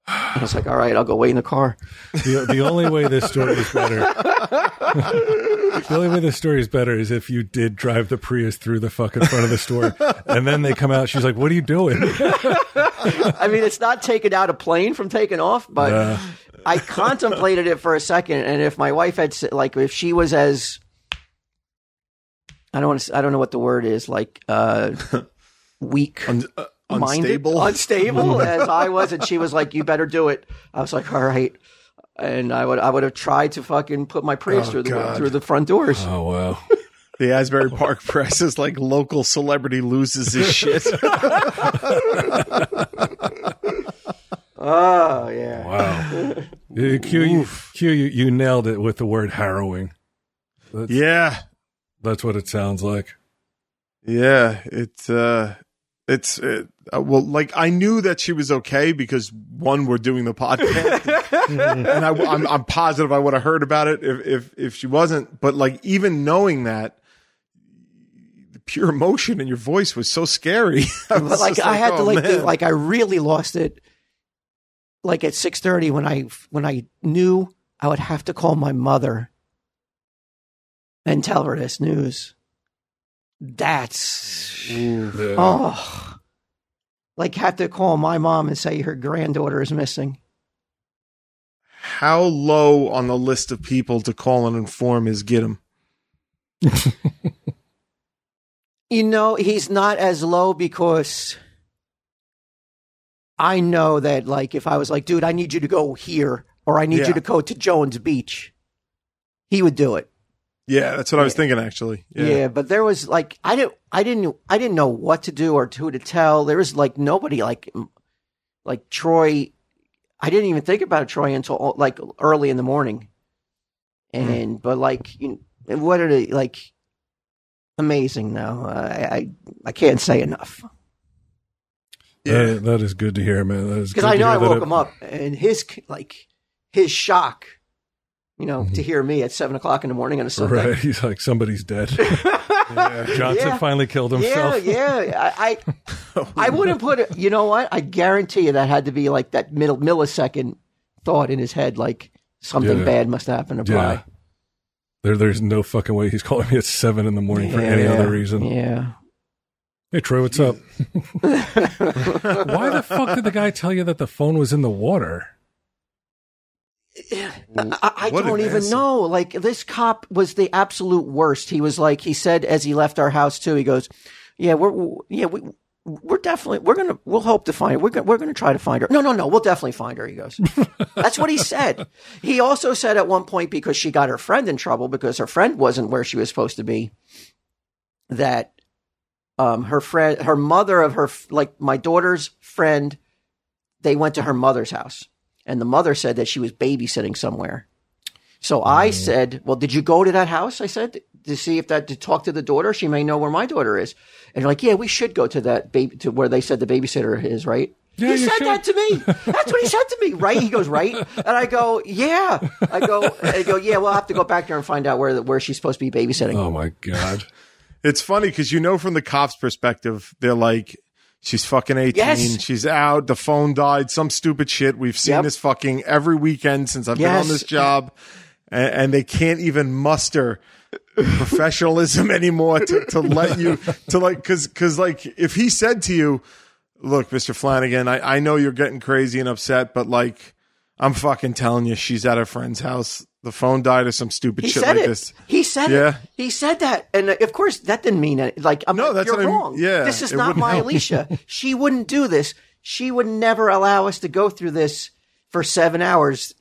I was like, all right, I'll go wait in the car. The, the only way this story is better. The only way this story is better is if you did drive the Prius through the fucking front of the store, and then they come out. She's like, "What are you doing?" I mean, it's not taking out a plane from taking off, but uh. I contemplated it for a second. And if my wife had, like, if she was as, I don't want to, I don't know what the word is, like uh, weak. Um, uh, Minded, unstable, unstable as I was, and she was like, "You better do it." I was like, "All right," and I would, I would have tried to fucking put my Prius oh, through the God. through the front doors. Oh wow! The Asbury Park Press is like, local celebrity loses his shit. Oh yeah! Wow! Q, you, Q, you, you nailed it with the word harrowing. That's, yeah, that's what it sounds like. Yeah, it's. uh It's it, uh, well, like, I knew that she was okay because, one, we're doing the podcast, and, and I, I'm, I'm positive I would have heard about it if, if if she wasn't. But like, even knowing that, the pure emotion in your voice was so scary. I was but like, I like, had oh, to like, the, like I really lost it. Like at six thirty, when I when I knew I would have to call my mother and tell her this news. That's yeah. oh, like have to call my mom and say her granddaughter is missing. How low on the list of people to call and inform is Gidim? You know, he's not as low because I know that, like, if I was like, dude, I need you to go here, or I need yeah. you to go to Jones Beach, he would do it. Yeah, that's what I was yeah. thinking, actually. Yeah. yeah, but there was like I didn't, I didn't, I didn't know what to do or who to tell. There was like nobody, like, like Troy. I didn't even think about Troy until like early in the morning, and mm. but like, you know, what are they like? Amazing, though. I, I, I can't say enough. Yeah, that, that is good to hear, man. Because I know I woke him up, and his like his shock. You know, mm-hmm. to hear me at seven o'clock in the morning on a Sunday. Right. He's like, somebody's dead. yeah. Johnson yeah. finally killed himself. Yeah, yeah. I, I, oh, I wouldn't put it. You know what? I guarantee you that had to be like that middle millisecond thought in his head, like something yeah. bad must happen to yeah. There, There's no fucking way he's calling me at seven in the morning yeah, for any yeah. other reason. Yeah. Hey, Troy, what's up? Why the fuck did the guy tell you that the phone was in the water? I, I don't even answer. know. Like, this cop was the absolute worst. He was like, he said as he left our house too. He goes, "Yeah, we're yeah we we're definitely we're gonna we'll hope to find her. We're gonna, we're gonna try to find her. No, no, no, we'll definitely find her." He goes, "That's what he said." He also said at one point, because she got her friend in trouble because her friend wasn't where she was supposed to be, that um her friend, her mother of her like my daughter's friend, they went to her mother's house. And the mother said that she was babysitting somewhere. So I mm. said, well, did you go to that house? I said, to see if that, to talk to the daughter. She may know where my daughter is. And you're like, yeah, we should go to that baby, to where they said the babysitter is, right? Yeah, he said should. that to me. That's what he said to me, right? He goes, right? And I go, yeah. I go, I go, yeah, we'll have to go back there and find out where, where she's supposed to be babysitting. Oh my God. It's funny because, you know, from the cop's perspective, they're like, she's fucking eighteen. Yes. She's out. The phone died. Some stupid shit. We've seen yep. this fucking every weekend since I've yes. been on this job. And, and they can't even muster professionalism anymore to, to let you to like, cause, cause like if he said to you, look, Mister Flanagan, I, I know you're getting crazy and upset, but like, I'm fucking telling you, she's at her friend's house. The phone died or some stupid he shit like it. this. He said yeah. it. He said that. And of course, that didn't mean it. Like, I'm, no, that's you're wrong. I mean, yeah, this is not my help. Alicia. She wouldn't do this. She would never allow us to go through this for seven hours.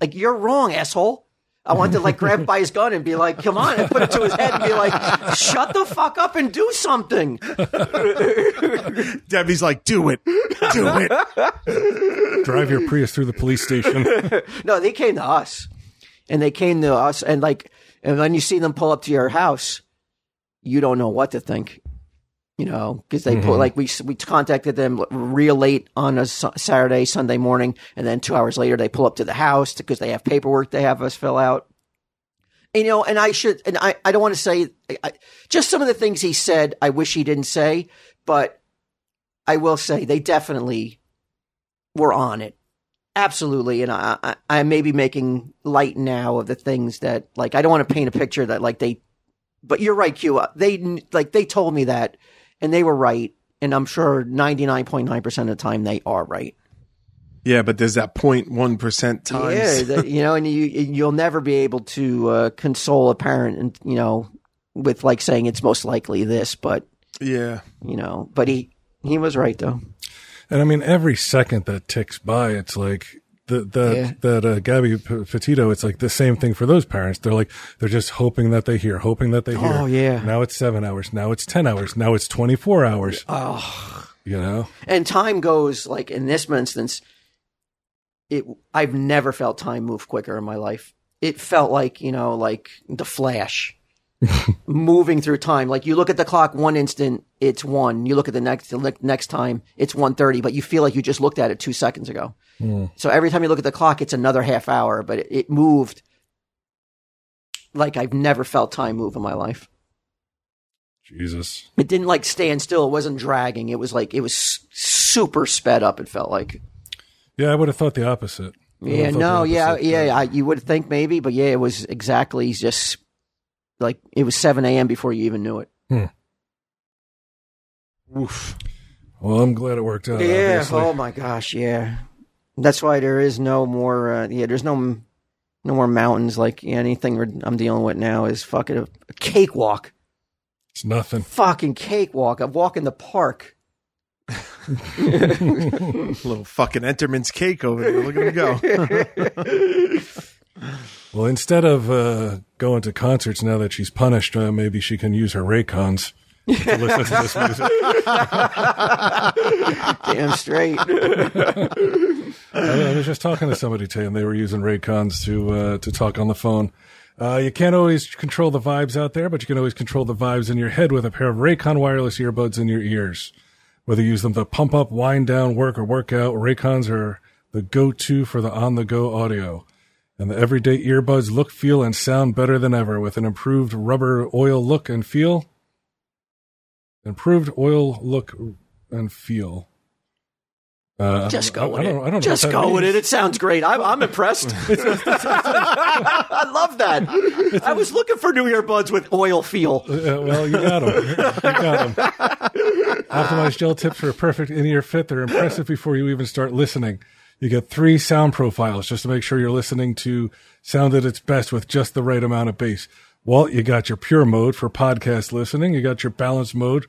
Like, you're wrong, asshole. I wanted to, like, grab him by his gun and be like, come on, and put it to his head and be like, shut the fuck up and do something. Debbie's like, do it. Do it. Drive your Prius through the police station. No, they came to us. And they came to us, and like, and when you see them pull up to your house, you don't know what to think, you know, because they mm-hmm. pull, like we we contacted them real late on a su- Saturday, Sunday morning, and then two hours later they pull up to the house because they have paperwork they have us fill out, and, you know. And I should, and I, I don't want to say I, just some of the things he said. I wish he didn't say, but I will say they definitely were on it. Absolutely. And I, I, I may be making light now of the things that, like, I don't want to paint a picture that, like, they, but you're right, Q. They, like, they told me that and they were right. And I'm sure ninety-nine point nine percent of the time they are right. Yeah, but there's that zero point one percent times. Yeah, that, you know, and you, you'll never be able to uh, console a parent, and you know, with like saying it's most likely this, but yeah, you know, but he he was right though. And I mean, every second that ticks by, it's like the the yeah. that uh, Gabby Petito. It's like the same thing for those parents. They're like they're just hoping that they hear, hoping that they hear. Oh yeah. Now it's seven hours. Now it's ten hours. Now it's twenty-four hours. Oh, you know. And time goes, like in this instance. It, I've never felt time move quicker in my life. It felt like, you know, like the Flash moving through time. Like you look at the clock one instant, it's one. You look at the next the next time, it's one thirty, but you feel like you just looked at it two seconds ago. Mm. So every time you look at the clock, it's another half hour, but it, it moved like I've never felt time move in my life. Jesus. It didn't like stand still. It wasn't dragging. It was like, it was super sped up, it felt like. Yeah, I would have thought the opposite. Yeah, no, the opposite. yeah, yeah. I, you would think maybe, but yeah, it was exactly just like it was seven a.m. before you even knew it. Hmm. Oof. Well, I'm glad it worked out. Yeah. Obviously. Oh my gosh. Yeah. That's why there is no more. Uh, yeah. There's no, no more mountains. Like yeah, anything we're, I'm dealing with now is fucking a, a cakewalk. It's nothing. Fucking cakewalk. I walk in the park. Little fucking Enterman's cake over there. Look at me go. Well, instead of uh, going to concerts now that she's punished, uh, maybe she can use her Raycons to listen to this music. Damn straight. I, I was just talking to somebody today, and they were using Raycons to uh, to talk on the phone. Uh, you can't always control the vibes out there, but you can always control the vibes in your head with a pair of Raycon wireless earbuds in your ears. Whether you use them to pump up, wind down, work, or work out, Raycons are the go-to for the on-the-go audio. And the everyday earbuds look, feel, and sound better than ever with an improved rubber oil look and feel. Improved oil look and feel. Uh, Just go I, with I, I don't, it. I don't Just go means. with it. It sounds great. I'm, I'm impressed. I love that. I was looking for new earbuds with oil feel. Uh, well, you got them. You got them. Optimized gel tips for a perfect in-ear fit. They're impressive before you even start listening. You get three sound profiles just to make sure you're listening to sound at its best with just the right amount of bass. Well, you got your pure mode for podcast listening. You got your balanced mode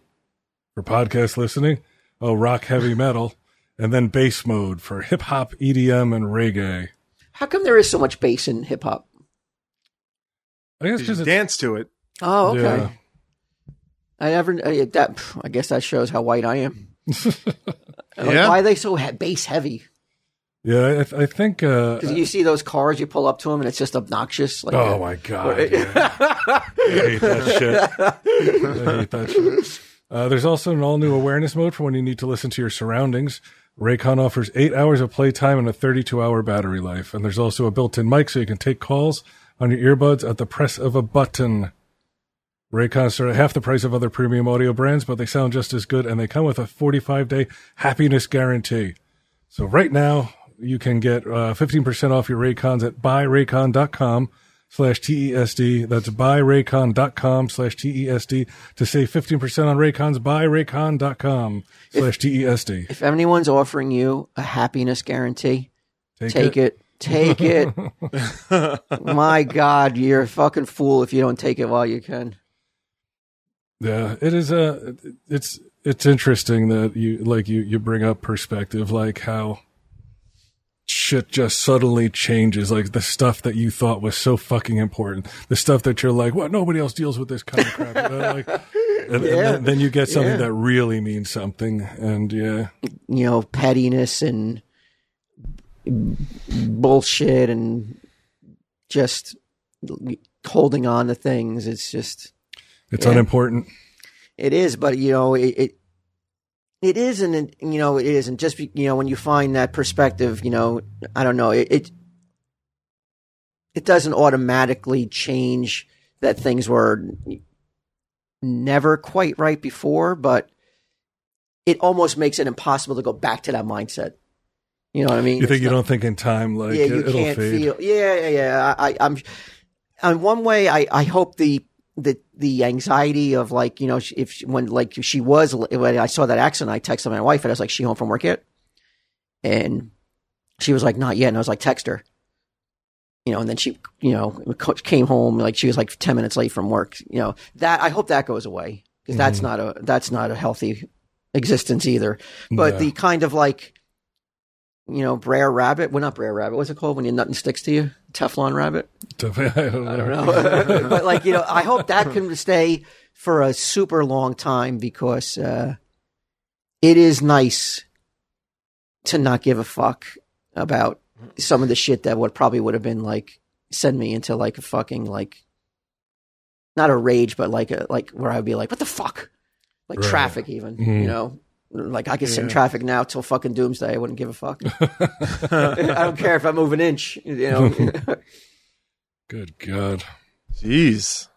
for podcast listening. Oh, rock, heavy metal. And then bass mode for hip-hop, E D M, and reggae. How come there is so much bass in hip-hop? I guess because dance to it. Oh, okay. Yeah. I never. I, that, I guess that shows how white I am. Yeah. Like, why are they so bass-heavy? Yeah, I, I think... Because uh, you see those cars, you pull up to them, and it's just obnoxious. Like oh, a, my God. It, yeah. I hate that shit. I hate that shit. Uh, there's also an all-new awareness mode for when you need to listen to your surroundings. Raycon offers eight hours of playtime and a thirty-two hour battery life. And there's also a built-in mic so you can take calls on your earbuds at the press of a button. Raycons start at half the price of other premium audio brands, but they sound just as good, and they come with a forty-five day happiness guarantee. So right now, you can get uh, fifteen percent off your Raycons at buy raycon dot com. Slash T E S D. That's buy raycon dot com slash T E S D to save fifteen percent on Raycons. buy raycon dot com slash T E S D. If anyone's offering you a happiness guarantee, take, take it. it. Take it. My God, you're a fucking fool if you don't take it while you can. Yeah, it is a, it's, it's interesting that you, like, you, you bring up perspective, like how shit just suddenly changes, like the stuff that you thought was so fucking important, the stuff that you're like, well, nobody else deals with this kind of crap. uh, like, and, yeah. and then, then you get something yeah. that really means something. And yeah, you know, pettiness and bullshit and just holding on to things. It's just, it's yeah. unimportant. It is, but you know, it, it It isn't, you know, it isn't just, you know, when you find that perspective, you know, I don't know, it, it it doesn't automatically change that things were never quite right before, but it almost makes it impossible to go back to that mindset. You know what I mean? You think it's you not, don't think in time, like, yeah, you it'll can't fade. Feel, yeah, yeah, yeah. I, I'm, in one way, I, I hope the, the, the anxiety of, like, you know, if she, when, like, she was, when I saw that accident, I texted my wife and I was like, she home from work yet? And she was like, not yet. And I was like, text her. You know, and then she, you know, came home, like, she was like ten minutes late from work. You know, that, I hope that goes away, because mm-hmm. that's not a, that's not a healthy existence either. But yeah. the kind of, like, you know, Brer Rabbit, well, not Brer Rabbit, what's it called when your nothing sticks to you? Teflon Rabbit? I don't know. I don't know. But, like, you know, I hope that can stay for a super long time, because uh, it is nice to not give a fuck about some of the shit that would probably would have been, like, send me into, like, a fucking, like, not a rage, but like a, like where I'd be like, what the fuck? Like right. traffic even, mm. you know? Like, I could sit yeah. in traffic now till fucking doomsday. I wouldn't give a fuck. I don't care if I move an inch, you know? Good God. Jeez.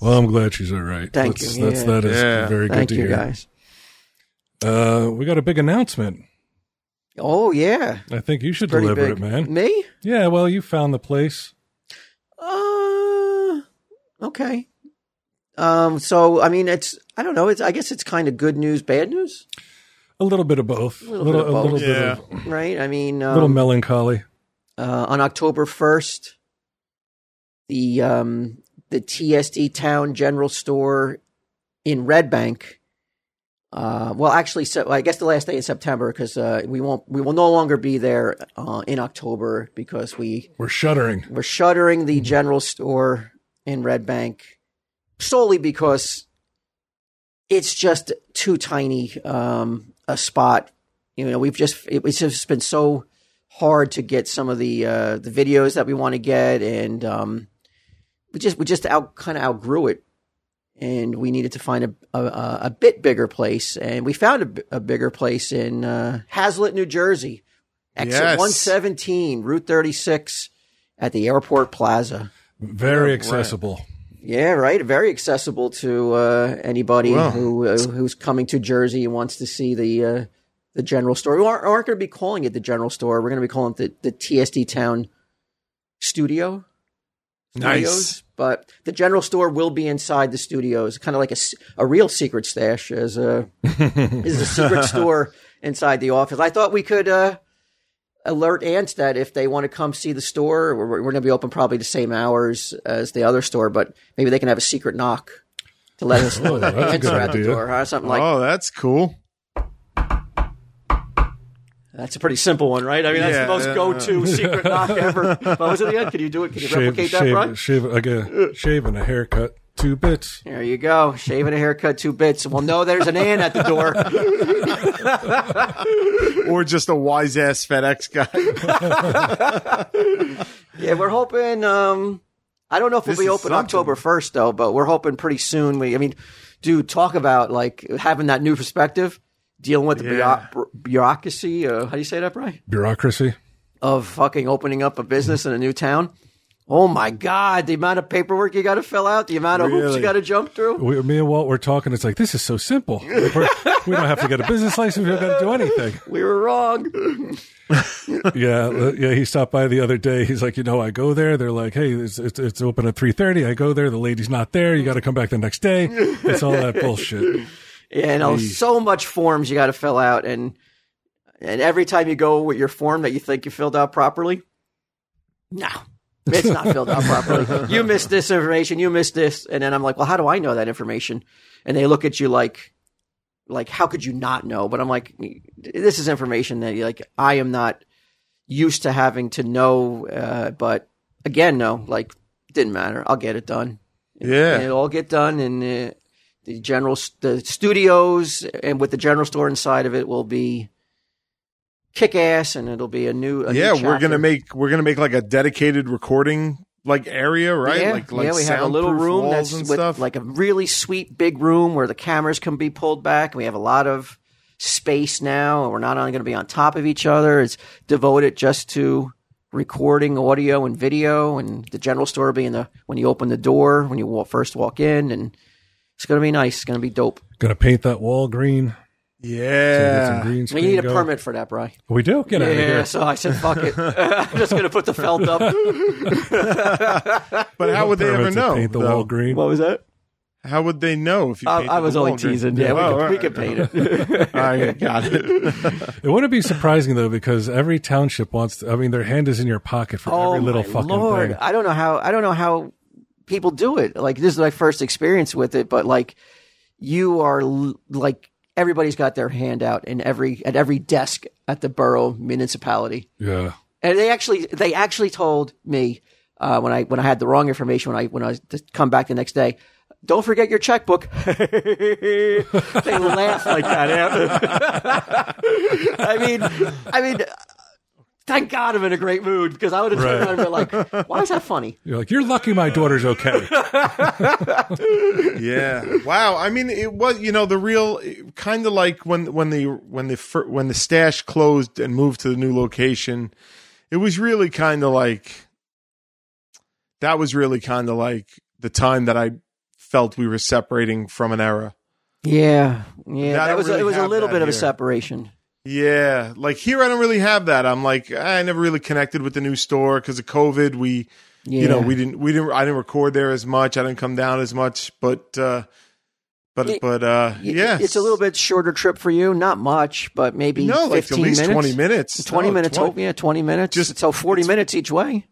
Well, I'm glad she's all right. Thank that's, you. That's, yeah. That is yeah. very Thank good to you hear. Guys. Uh, we got a big announcement. Oh, yeah. I think you should Pretty deliver big. It, man. Me? Yeah, well, you found the place. Uh, okay. Um, so, I mean, it's, I don't know, it's, I guess it's kind of good news, bad news? A little bit of both. A little, little bit of both. A little yeah. bit of, right? I mean. Um, a little melancholy. Uh, on October first, the, um, the T S D Town General Store in Red Bank. Uh, well, actually, so I guess the last day in September, because uh, we won't, we will no longer be there uh, in October, because we we're shuttering, we're shuttering the general store in Red Bank solely because it's just too tiny um, a spot. You know, we've just it, it's just been so hard to get some of the uh, the videos that we want to get, and um, we just we just out kind of outgrew it. And we needed to find a, a, a bit bigger place. And we found a, a bigger place in uh, Hazlet, New Jersey. Exit yes. one seventeen, Route thirty-six at the Airport Plaza. Very accessible. Yeah, right. Very accessible to uh, anybody wow. who uh, who's coming to Jersey and wants to see the uh, the general store. We aren't, aren't going to be calling it the general store. We're going to be calling it the, the T S D Town Studio. Studios, nice. But the general store will be inside the studios, kind of like a, a real secret stash as a is a secret store inside the office. I thought we could uh, alert ants that if they want to come see the store, we're, we're going to be open probably the same hours as the other store, but maybe they can have a secret knock to let us know that ants are at the door, huh? Something like. Oh, that's cool. That's a pretty simple one, right? I mean, yeah, that's the most yeah, go-to yeah. secret knock ever. What was it again? Can you do it? Can you shave, replicate shave, that, Brian? Shave, again, shave and a haircut, two bits. There you go. Shave and a haircut, two bits. Well, no, there's an ant at the door. Or just a wise-ass FedEx guy. Yeah, we're hoping um, – I don't know if this we'll be open something. October first, though, but we're hoping pretty soon. We, I mean, dude, talk about, like, having that new perspective. Dealing with the yeah. bu- bureaucracy, uh, how do you say that, Brian? Bureaucracy. Of fucking opening up a business in a new town. Oh, my God. The amount of paperwork you got to fill out, the amount of really? hoops you got to jump through. We, me and Walt were talking. It's like, this is so simple. Like, we don't have to get a business license. We don't got to do anything. We were wrong. yeah. yeah. He stopped by the other day. He's like, you know, I go there. They're like, hey, it's, it's, it's open at three thirty. I go there. The lady's not there. You got to come back the next day. It's all that bullshit. Yeah, and Jeez. so much forms you got to fill out, and and every time you go with your form that you think you filled out properly, no, it's not filled out properly. You missed this information, you missed this, and then I'm like, well, how do I know that information? And they look at you like, like how could you not know? But I'm like, this is information that you like I am not used to having to know. Uh, but again, no, like didn't matter. I'll get it done. Yeah, and it'll all get done, and. Uh, The general, the studios, and with the general store inside of it will be kick ass, and it'll be a new. A yeah, new we're gonna make we're gonna make like a dedicated recording like area, right? Yeah, like, like yeah, we have a little room that's with stuff. Like a really sweet big room where the cameras can be pulled back. We have a lot of space now, and we're not only going to be on top of each other. It's devoted just to recording audio and video, and the general store will be in the when you open the door when you walk, first walk in and. It's going to be nice. It's going to be dope. Going to paint that wall green. Yeah. So we, we need a go. permit for that, Bri. We do? Get yeah, out of here. So I said, fuck it. I'm just going to put the felt up. But how would they ever know? Paint the wall green. What was that? How would they know if you painted the wall green? I was only teasing. Yeah, yeah. Oh, we could right. paint it. I got it. It wouldn't be surprising, though, because every township wants to, I mean, their hand is in your pocket for oh, every little my fucking Lord. thing. I don't know how, I don't know how people do it. Like, this is my first experience with it, but like, you are like, everybody's got their hand out in every at every desk at the Burrow municipality. Yeah, and they actually they actually told me uh, when I when I had the wrong information when I when I was to come back the next day, don't forget your checkbook. They laugh like that. I mean, I mean. Thank God I'm in a great mood, because I would have turned around right. and been like, why is that funny? You're like, you're lucky my daughter's okay. Yeah. Wow. I mean, it was, you know, the real kind of like when, when the, when the, when the stash closed and moved to the new location, it was really kind of like, that was really kind of like the time that I felt we were separating from an era. Yeah. Yeah. That, that was, really it was a little bit of here. a separation. Yeah, like here I don't really have that. I'm like I never really connected with the new store because of COVID. We, yeah. you know, we didn't, we didn't, I didn't record there as much. I didn't come down as much, but, uh, but, it, but, uh, it, yeah, it's a little bit shorter trip for you. Not much, but maybe no, like fifteen at least minutes, twenty minutes, twenty no, minutes. twenty. Oh, yeah, twenty minutes. Just so forty minutes each way.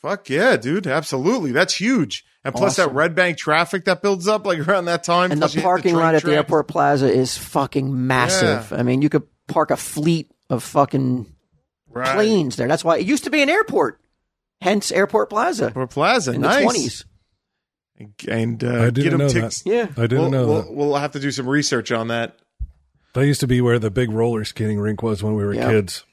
Fuck yeah, dude! Absolutely, that's huge. And plus awesome. that Red Bank traffic that builds up like around that time, and the parking lot at the Airport Plaza is fucking massive. Yeah. I mean, you could park a fleet of fucking right. planes there. That's why it used to be an airport, hence Airport Plaza. Airport Plaza, in nice. the twenties. And uh, I didn't get them know tics- that. Yeah, I didn't we'll, know we'll, that. We'll have to do some research on that. That used to be where the big roller skating rink was when we were yeah. kids.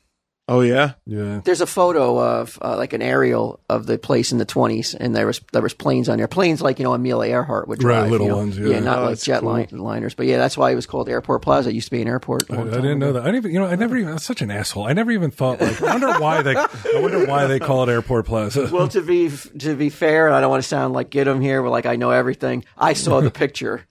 Oh yeah, yeah. There's a photo of uh, like an aerial of the place in the twenties, and there was there was planes on there. Planes like you know Amelia Earhart would drive, right, little you know? ones, yeah, yeah not oh, like jet cool. liners, but yeah, that's why it was called Airport Plaza. It used to be an airport. I, I didn't know that. I didn't even, you know, I never even. I was such an asshole. I never even thought like. I wonder why they. I wonder why they call it Airport Plaza. Well, to be to be fair, and I don't want to sound like get 'em here, but like I know everything. I saw the picture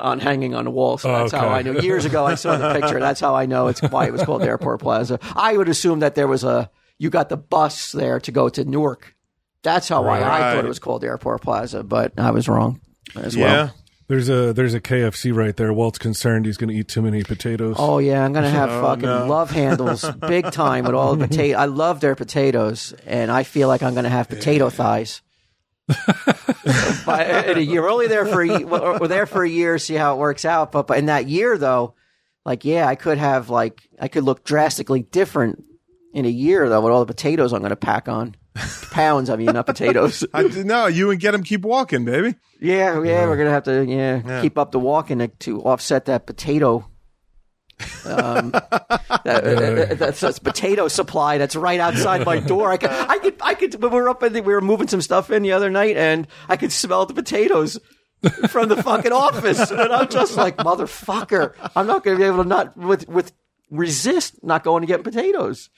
on hanging on the wall, so that's oh, okay. how I know. Years ago, I saw the picture. That's how I know it's why it was called Airport Plaza. I would assume that there was a you got the bus there to go to Newark. That's how right. I, I thought it was called Airport Plaza, but I was wrong as yeah. well. There's a there's a K F C right there. Walt's concerned he's going to eat too many potatoes. Oh yeah, I'm going to have oh, fucking no. love handles big time with all the potato. I love their potatoes, and I feel like I'm going to have potato yeah. thighs. But you're only there for a, we're there for a year, see how it works out. But, but in that year, though, like yeah, I could have like I could look drastically different in a year though with all the potatoes I'm going to pack on. Pounds, I mean, not potatoes. I, no, you and get them keep walking, baby. Yeah, yeah, yeah. We're gonna have to yeah, yeah. keep up the walking to, to offset that potato. um that, that, that's, that's potato supply that's right outside my door. I could, I could, I could. But we were up and we were moving some stuff in the other night, and I could smell the potatoes from the fucking office, and I'm just like, motherfucker, I'm not going to be able to not with with resist not going to get potatoes.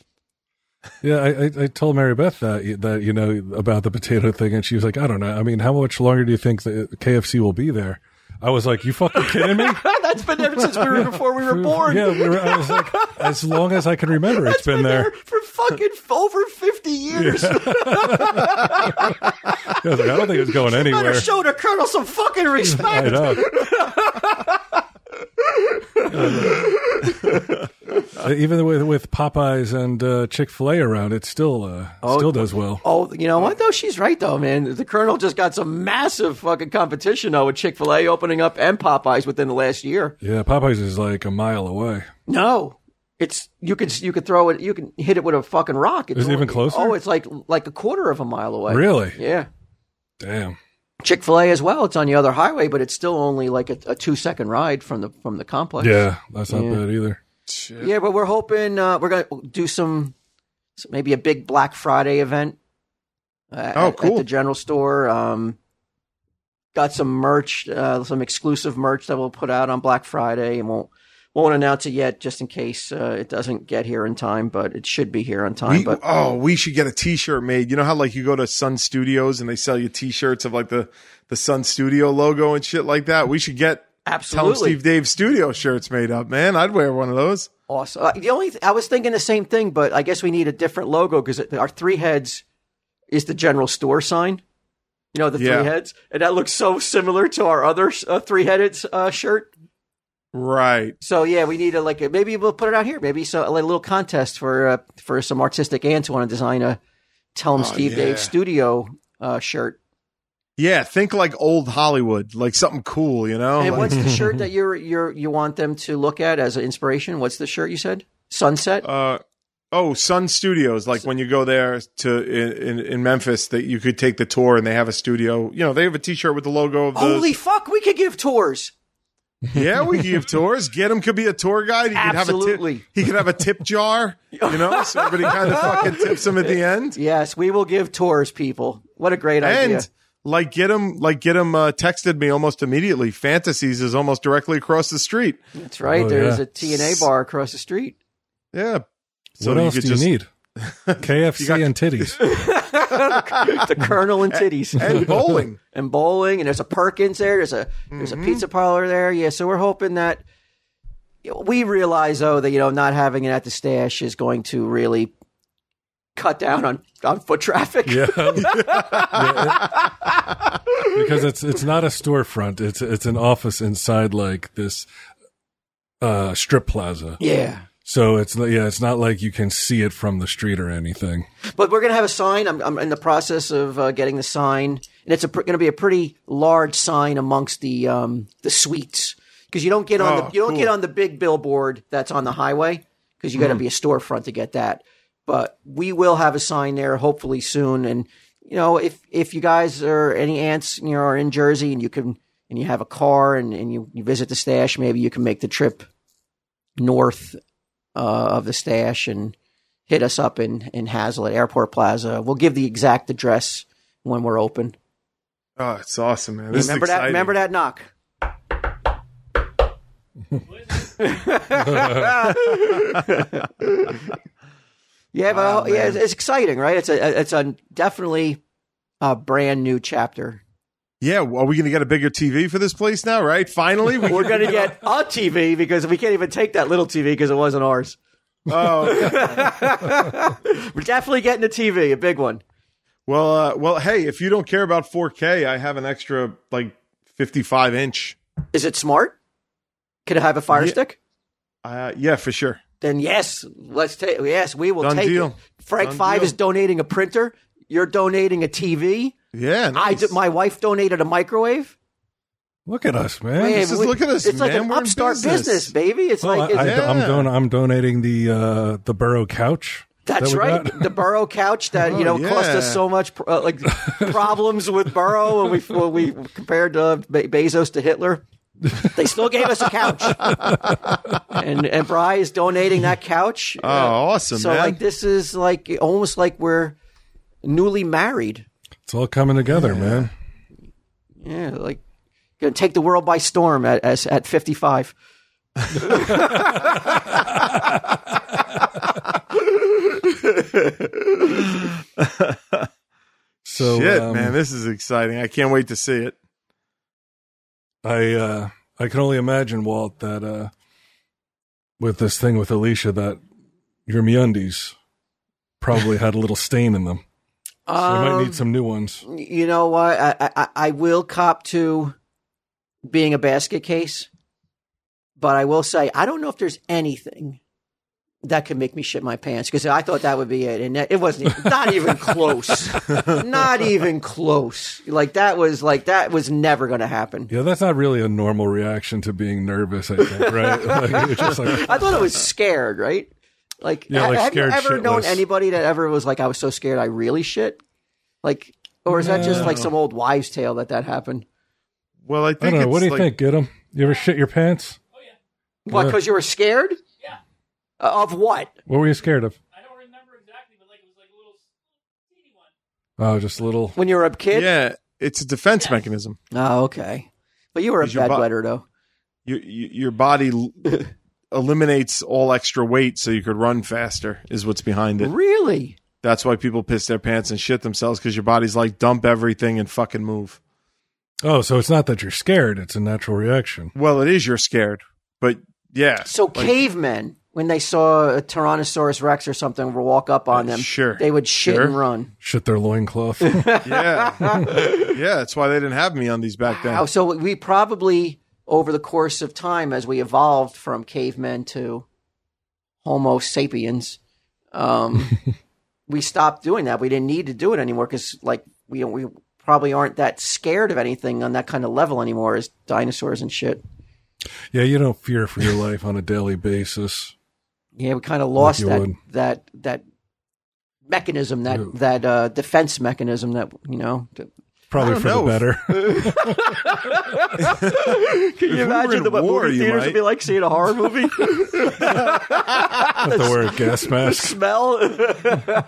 Yeah, I, I told Mary Beth that that you know about the potato thing, and she was like, I don't know. I mean, how much longer do you think the K F C will be there? I was like, you fucking kidding me? That's been there since we were before we were born. Yeah, we were, I was like, as long as I can remember, it's been, been there. there for fucking over fifty years. Yeah. I was like, I don't think it's going anywhere. You better show the Colonel some fucking respect. I know. Even with with Popeyes and uh, Chick-fil-A around, it still uh, oh, still does well. Oh, you know what though? She's right though, man. The Colonel just got some massive fucking competition though with Chick-fil-A opening up and Popeyes within the last year. Yeah, Popeyes is like a mile away. No, it's you could you could throw it, you can hit it with a fucking rock. It's is it even closer? Oh, it's like like a quarter of a mile away. Really? Yeah. Damn. Chick-fil-A as well. It's on the other highway, but it's still only like a, a two second ride from the from the complex. Yeah, that's not yeah. bad either. Shit. Yeah, but we're hoping uh, we're going to do some, maybe a big Black Friday event at, oh, cool. at the general store. Um, got some merch, uh, some exclusive merch that we'll put out on Black Friday, and won't won't announce it yet, just in case uh, it doesn't get here in time. But it should be here on time. We, but oh, we should get a T-shirt made. You know how like you go to Sun Studios and they sell you T-shirts of like the the Sun Studio logo and shit like that. We should get. Absolutely. Tell them Steve Dave Studio shirts made up, man. I'd wear one of those. Awesome. Uh, the only th- I was thinking the same thing, but I guess we need a different logo because our three heads is the general store sign. You know, the three yeah. heads. And that looks so similar to our other uh, three-headed uh, shirt. Right. So, yeah, we need to, like, maybe we'll put it out here. Maybe so, like, a little contest for uh, for some artistic ants who want to design a Tell 'em oh, Steve yeah. Dave Studio uh, shirt. Yeah, think like old Hollywood, like something cool, you know? And like, what's the shirt that you you you want them to look at as an inspiration? What's the shirt you said? Sunset? Uh Oh, Sun Studios, like when you go there to in, in, in Memphis, that you could take the tour and they have a studio. You know, they have a T-shirt with the logo of the... Holy fuck, we could give tours. Yeah, we could give tours. Get him could be a tour guide. He Absolutely. Could have a tip, he could have a tip jar, you know, so everybody kind of fucking tips him at the end. Yes, we will give tours, people. What a great and, idea. Like get him, like get him. Uh, texted me almost immediately. Fantasies is almost directly across the street. That's right. Oh, there yeah. is a T N A bar across the street. Yeah. So what else do you just... need? K F C you got... and titties. The Colonel and titties. And, and bowling. And bowling. And there's a Perkins there. There's a there's mm-hmm. a pizza parlor there. Yeah, so we're hoping that we realize, though, that, you know, not having it at the stash is going to really cut down on, on foot traffic. Yeah. yeah it, because it's it's not a storefront. It's, it's an office inside, like, this uh, strip plaza. Yeah. So it's yeah, it's not like you can see it from the street or anything. But we're gonna have a sign. I'm, I'm in the process of uh, getting the sign, and it's a pr- gonna be a pretty large sign amongst the um, the suites because you don't get on oh, the you don't cool. get on the big billboard that's on the highway because you got to mm. be a storefront to get that. But we will have a sign there hopefully soon. And you know, if if you guys are any ants, you know, are in Jersey and you can and you have a car and, and you, you visit the stash, maybe you can make the trip north. Uh, of the stash and hit us up in, in Hazlet, Airport Plaza. We'll give the exact address when we're open. Oh, it's awesome, man. This remember is that? Remember that knock. yeah, but oh, yeah, it's, it's exciting, right? It's a, it's a definitely a brand new chapter. Yeah, are we going to get a bigger T V for this place now, right? Finally? We We're going to get a T V because we can't even take that little T V because it wasn't ours. Oh. We're definitely getting a T V, a big one. Well, uh, well, hey, if you don't care about four K, I have an extra, like, fifty-five inch. Is it smart? Could it have a Fire yeah. Stick? Uh, yeah, for sure. Then yes, let's take Yes, we will Done take deal. It. Frank Done Five deal. Is donating a printer. You're donating a T V. Yeah, nice. I did, my wife donated a microwave. Look at us, man! man this is, we, look at us, it's man. Like an We're upstart business. business, baby. It's well, like it's, I, yeah. I'm don- I'm donating the uh, the Burrow couch. That's that right, the Burrow couch that oh, you know yeah. cost us so much uh, like problems with Burrow when we when we compared uh, Be- Bezos to Hitler. They still gave us a couch, and and Bri is donating that couch. Oh, uh, awesome! So man. like this is like almost like we're newly married. It's all coming together, yeah. man. Yeah, like gonna take the world by storm at as, at fifty-five. So, shit, um, man, this is exciting. I can't wait to see it. I uh, I can only imagine, Walt, that uh, with this thing with Alicia, that your MeUndies probably had a little stain in them. So we might need some new ones. Um, you know what? I, I I will cop to being a basket case, but I will say I don't know if there's anything that could make me shit my pants because I thought that would be it, and that, it wasn't even, not even close, not even close. Like that was like that was never going to happen. Yeah, that's not really a normal reaction to being nervous. I think, right? Like, it's just like, I thought it was scared, right? Like, yeah, like, have you ever shitless. known anybody that ever was like, I was so scared I really shit? Like, or is no. that just like some old wives' tale that that happened? Well, I think I don't know. It's what do you like, think, Get 'em? You ever shit your pants? Oh, yeah. What, because you were scared? Yeah. Uh, of what? What were you scared of? I don't remember exactly, but like it was like a little teeny one. Oh, just a little. When you were a kid? Yeah, it's a defense yeah. mechanism. Oh, okay. But you were a bedwetter, bo- though. Your, your body... eliminates all extra weight so you could run faster is what's behind it. Really? That's why people piss their pants and shit themselves because your body's like, dump everything and fucking move. Oh, so it's not that you're scared. It's a natural reaction. Well, it is you're scared, but yeah. So like, cavemen, when they saw a Tyrannosaurus Rex or something, would walk up on them. Sure. They would shit sure. and run. Shit their loincloth. yeah. Yeah, that's why they didn't have MeUndies back then. Wow. So we probably, over the course of time, as we evolved from cavemen to Homo sapiens, um, we stopped doing that. We didn't need to do it anymore because, like, we we probably aren't that scared of anything on that kind of level anymore as dinosaurs and shit. Yeah, you don't fear for your life on a daily basis. Yeah, we kind of lost like that, that that mechanism, that Ew. that uh, defense mechanism that, you know. To, Probably for know. the better. Can you imagine the, what war, movie theaters would be like seeing a horror movie? Have to wear a gas mask. The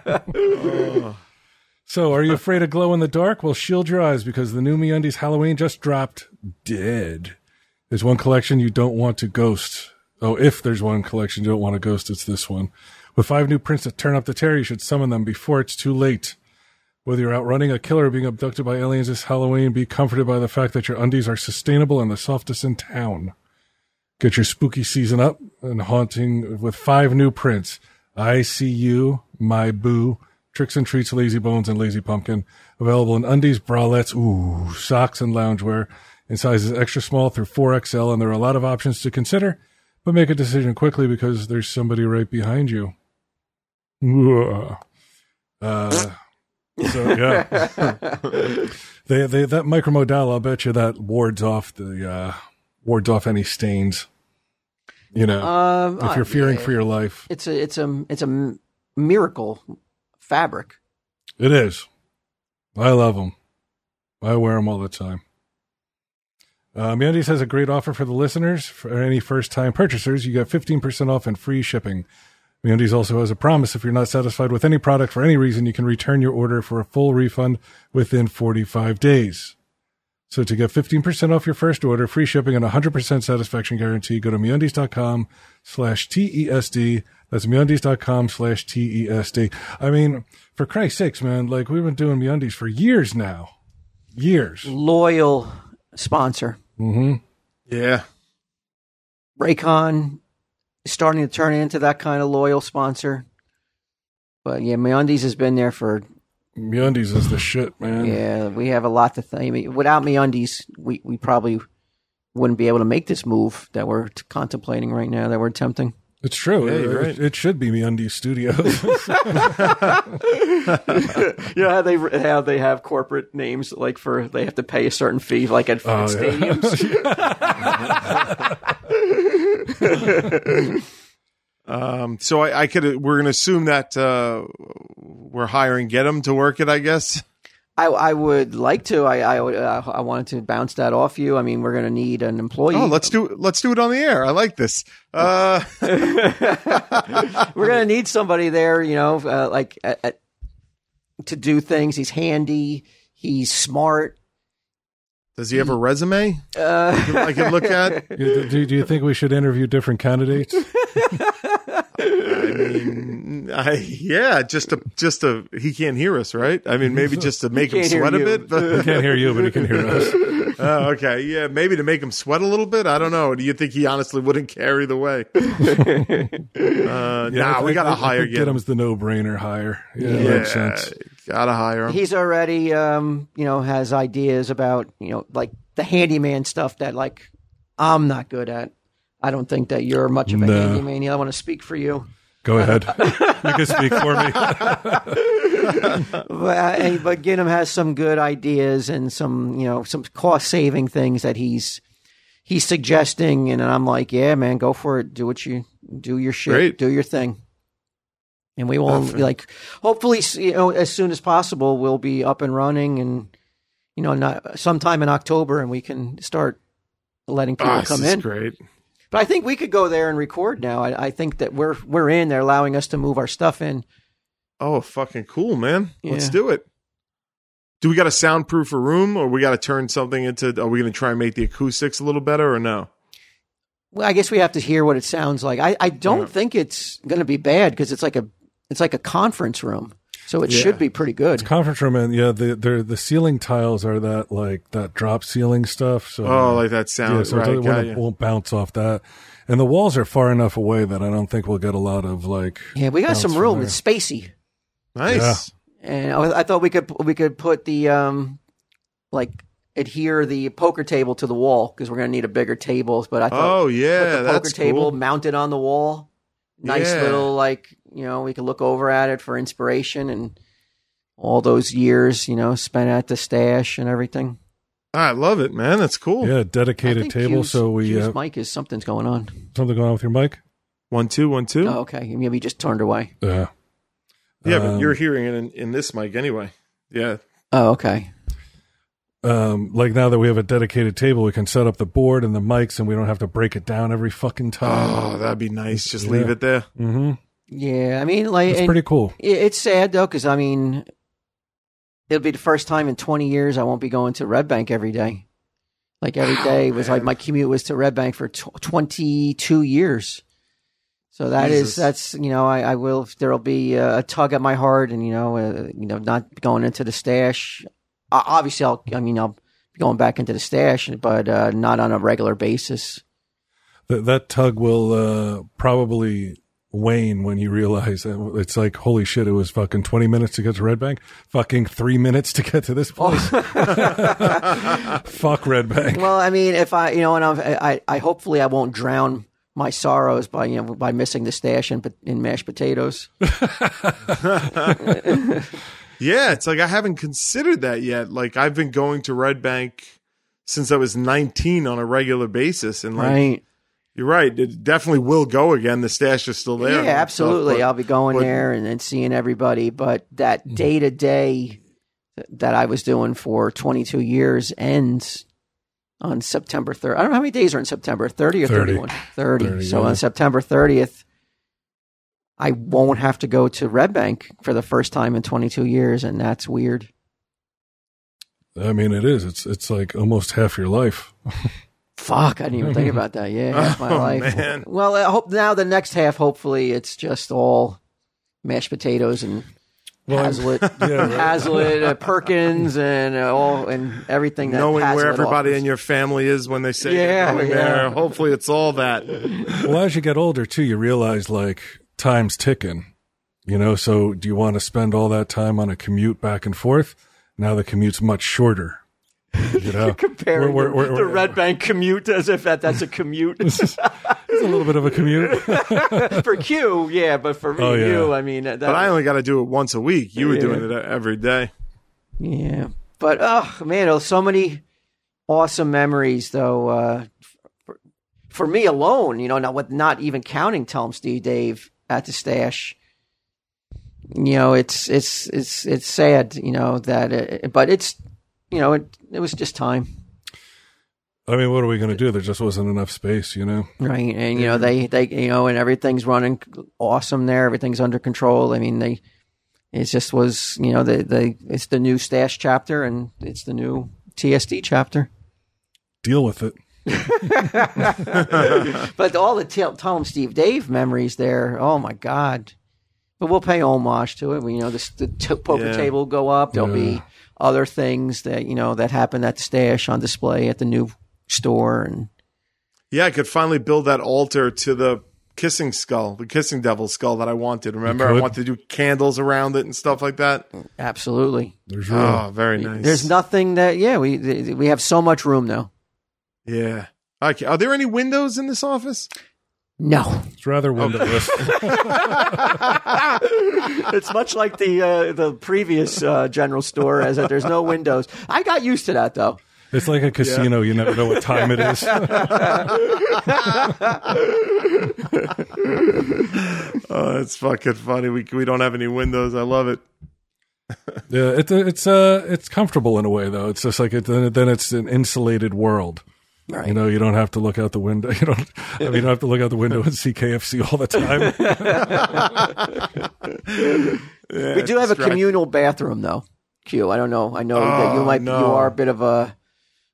smell. oh. So, are you afraid of glow in the dark? Well, shield your eyes because the new MeUndies Halloween just dropped dead. There's one collection you don't want to ghost. Oh, if there's one collection you don't want to ghost, it's this one. With five new prints that turn up the terror, you should summon them before it's too late. Whether you're out running a killer or being abducted by aliens this Halloween, be comforted by the fact that your undies are sustainable and the softest in town. Get your spooky season up and haunting with five new prints. I See You, My Boo, Tricks and Treats, Lazy Bones, and Lazy Pumpkin. Available in undies, bralettes, ooh, socks, and loungewear in sizes extra small through four X L, and there are a lot of options to consider, but make a decision quickly because there's somebody right behind you. Uh... So yeah, they they that micromodal, I'll bet you that wards off the uh, wards off any stains. You know, um, if you're fearing yeah, for your life, it's a it's a it's a miracle fabric. It is. I love them. I wear them all the time. Uh, MeUndies has a great offer for the listeners. For any first time purchasers, you get fifteen percent off and free shipping. MeUndies also has a promise. If you're not satisfied with any product for any reason, you can return your order for a full refund within forty-five days. So to get fifteen percent off your first order, free shipping, and one hundred percent satisfaction guarantee, go to MeUndies.com slash TESD. That's MeUndies.com slash TESD. I mean, for Christ's sakes, man, like we've been doing MeUndies for years now. Years. Loyal sponsor. Mm-hmm. Yeah. Raycon. Starting to turn into that kind of loyal sponsor. But yeah, MeUndies has been there for... MeUndies is the shit, man. Yeah, we have a lot to thank. I mean, without MeUndies, we, we probably wouldn't be able to make this move that we're t- contemplating right now, that we're attempting. It's true. Yeah, it, right. it, it should be MeUndies Studios. You know how they, how they have corporate names, like for they have to pay a certain fee, like at oh, stadiums? Yeah. um, so I, I could. We're going to assume that uh, we're hiring Getem to work it. I guess I, I would like to. I I, uh, I wanted to bounce that off you. I mean, we're going to need an employee. Oh, let's do let's do it on the air. I like this. Uh... we're going to need somebody there. You know, uh, like uh, uh, to do things. He's handy. He's smart. Does he have a resume uh, I can look at? Do, do, do you think we should interview different candidates? I mean, I, yeah, just to, just to, he can't hear us, right? I mean, maybe just to make him sweat a bit. But he can't hear you, but he can hear us. Oh, okay. Yeah, maybe to make him sweat a little bit. I don't know. Do you think he honestly wouldn't care either way? uh, yeah, nah, we got to hire him. Getem's the no-brainer hire. Yeah, yeah. That makes sense. Gotta hire him. He's already, um, you know, has ideas about, you know, like the handyman stuff that, like, I'm not good at. I don't think that you're much of a no. handyman. I want to speak for you. Go ahead. You can speak for me. but but Getem has some good ideas and some, you know, some cost saving things that he's he's suggesting, and I'm like, yeah, man, go for it. Do what you do your shit. Great. Do your thing. And we will be like, hopefully, you know, as soon as possible, we'll be up and running, and you know, not sometime in October, and we can start letting people oh, come this in. Is great. But I think we could go there and record now. I, I think that we're we're in. They're allowing us to move our stuff in. Oh, fucking cool, man! Yeah. Let's do it. Do we got to soundproof a room, or we got to turn something into? Are we going to try and make the acoustics a little better, or no? Well, I guess we have to hear what it sounds like. I I don't yeah. think it's going to be bad because it's like a. It's like a conference room. So it yeah. should be pretty good. It's conference room, and yeah, the the ceiling tiles are that like that drop ceiling stuff. So oh, like that sound. Yeah, so right, it won't, won't bounce off that. And the walls are far enough away that I don't think we'll get a lot of like. Yeah, we got some room. It's spacey. Nice. Yeah. And I, I thought we could we could put the um like adhere the poker table to the wall because we're gonna need a bigger table. But I thought oh yeah, put the poker table cool. mounted on the wall. Nice yeah. little like. You know, we could look over at it for inspiration and all those years, you know, spent at the stash and everything. I love it, man. That's cool. Yeah, dedicated table. Q's, so we Q's uh, mic is something's going on. Something going on with your mic? One two one two. Oh, okay, maybe just turned away. Yeah, yeah, um, but you're hearing it in, in this mic anyway. Yeah. Oh, okay. Um, like now that we have a dedicated table, we can set up the board and the mics, and we don't have to break it down every fucking time. Oh, that'd be nice. Just yeah. leave it there. Mm-hmm. Yeah, I mean, like, it's pretty cool. It's sad though, because I mean, it'll be the first time in twenty years I won't be going to Red Bank every day. Like every day oh, was man. like my commute was to Red Bank for tw- twenty-two years. So that Jesus. is that's you know I, I will there'll be a, a tug at my heart, and you know uh, you know not going into the stash. I, obviously, I'll I mean I'll be going back into the stash, but uh, not on a regular basis. That that tug will uh, probably. Wayne, when you realize that it's like, holy shit, it was fucking twenty minutes to get to Red Bank, fucking three minutes to get to this place. Oh. Fuck Red Bank. Well, I mean, if I, you know, and I'm, I, I hopefully I won't drown my sorrows by, you know, by missing the stash in, in mashed potatoes. Yeah, it's like I haven't considered that yet. Like I've been going to Red Bank since I was nineteen on a regular basis, and like. Right. You're right. It definitely will go again. The stash is still there. Yeah, absolutely. Stuff, but, I'll be going but, there and, and seeing everybody. But that day to day that I was doing for twenty-two years ends on September third. I don't know how many days are in September. thirty or thirty-one? thirty. thirty So yeah. on September thirtieth, I won't have to go to Red Bank for the first time in twenty-two years. And that's weird. I mean, it is. It's, it's like almost half your life. Fuck, I didn't even think about that. Yeah, half my oh, life. Man. Well, I hope now the next half, hopefully, it's just all mashed potatoes and well, Hazlet, yeah, right. Hazlet, uh, Perkins, and uh, all and everything. That Knowing Hazlet where everybody offers. In your family is when they say yeah, you're going yeah. there. Hopefully, it's all that. Well, as you get older, too, you realize like time's ticking. You know, so do you want to spend all that time on a commute back and forth? Now the commute's much shorter. You know, comparing we're, we're, the, we're, the Red Bank commute as if that, that's a commute. It's, just, it's a little bit of a commute. For Q, yeah, but for me, oh, yeah. you, I mean. That, but I only got to do it once a week. You yeah. were doing it every day. Yeah. But, oh, man, so many awesome memories, though. Uh, for, for me alone, you know, not, with, not even counting Tom, Steve, Dave at the stash. You know, it's, it's, it's, it's sad, you know, that, it, but it's. You know, it it was just time. I mean, what are we going to do? There just wasn't enough space, you know? Right. And, you know, they, they you know, and everything's running awesome there. Everything's under control. I mean, they it just was, you know, they, they it's the new stash chapter and it's the new T S D chapter. Deal with it. But all the t- Tom, Steve, Dave memories there, oh, my God. But we'll pay homage to it. We, you know, the, the t- poker yeah. table will go up. There'll yeah. be... other things that you know that happened at the stash on display at the new store, and yeah, I could finally build that altar to the kissing skull, the kissing devil skull that I wanted. Remember, I wanted to do candles around it and stuff like that. Absolutely, there's room. Oh, very nice. There's nothing that yeah we we have so much room now. Yeah. Okay. Are there any windows in this office? No, it's rather windowless. It's much like the uh, the previous uh, general store, as that there's no windows. I got used to that though. It's like a casino; yeah. you never know what time it is. Oh, it's fucking funny. We we don't have any windows. I love it. Yeah, it's it's uh it's comfortable in a way though. It's just like it, then it's an insulated world. Right. You know, you don't have to look out the window. You don't. I mean, you don't have to look out the window and see K F C all the time. Yeah, we do have a right. communal bathroom, though. Q, I don't know. I know oh, that you might. No. You are a bit of a.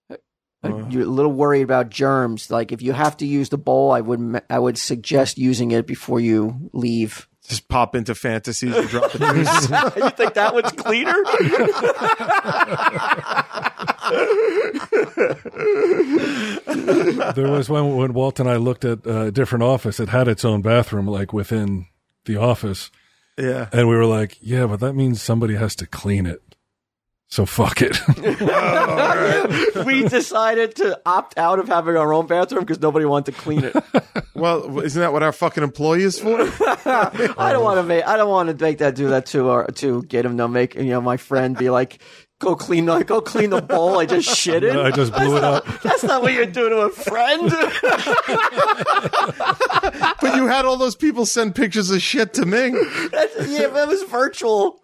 a oh. You're a little worried about germs. Like, if you have to use the bowl, I would. I would suggest using it before you leave. Just pop into Fantasies and drop the news. You think that one's cleaner? There was one when Walt and I looked at a different office. It had its own bathroom, like within the office. Yeah. And we were like, yeah, but that means somebody has to clean it. So fuck it. Oh, we decided to opt out of having our own bathroom because nobody wanted to clean it. Well, isn't that what our fucking employee is for? I don't want to make. I don't want to make that do that to our to get him to make you know my friend be like, go clean the go clean the bowl I just shit in. No, I just blew that's it not, up. That's not what you do to a friend. But you had all those people send pictures of shit to me. That's, yeah, that was virtual.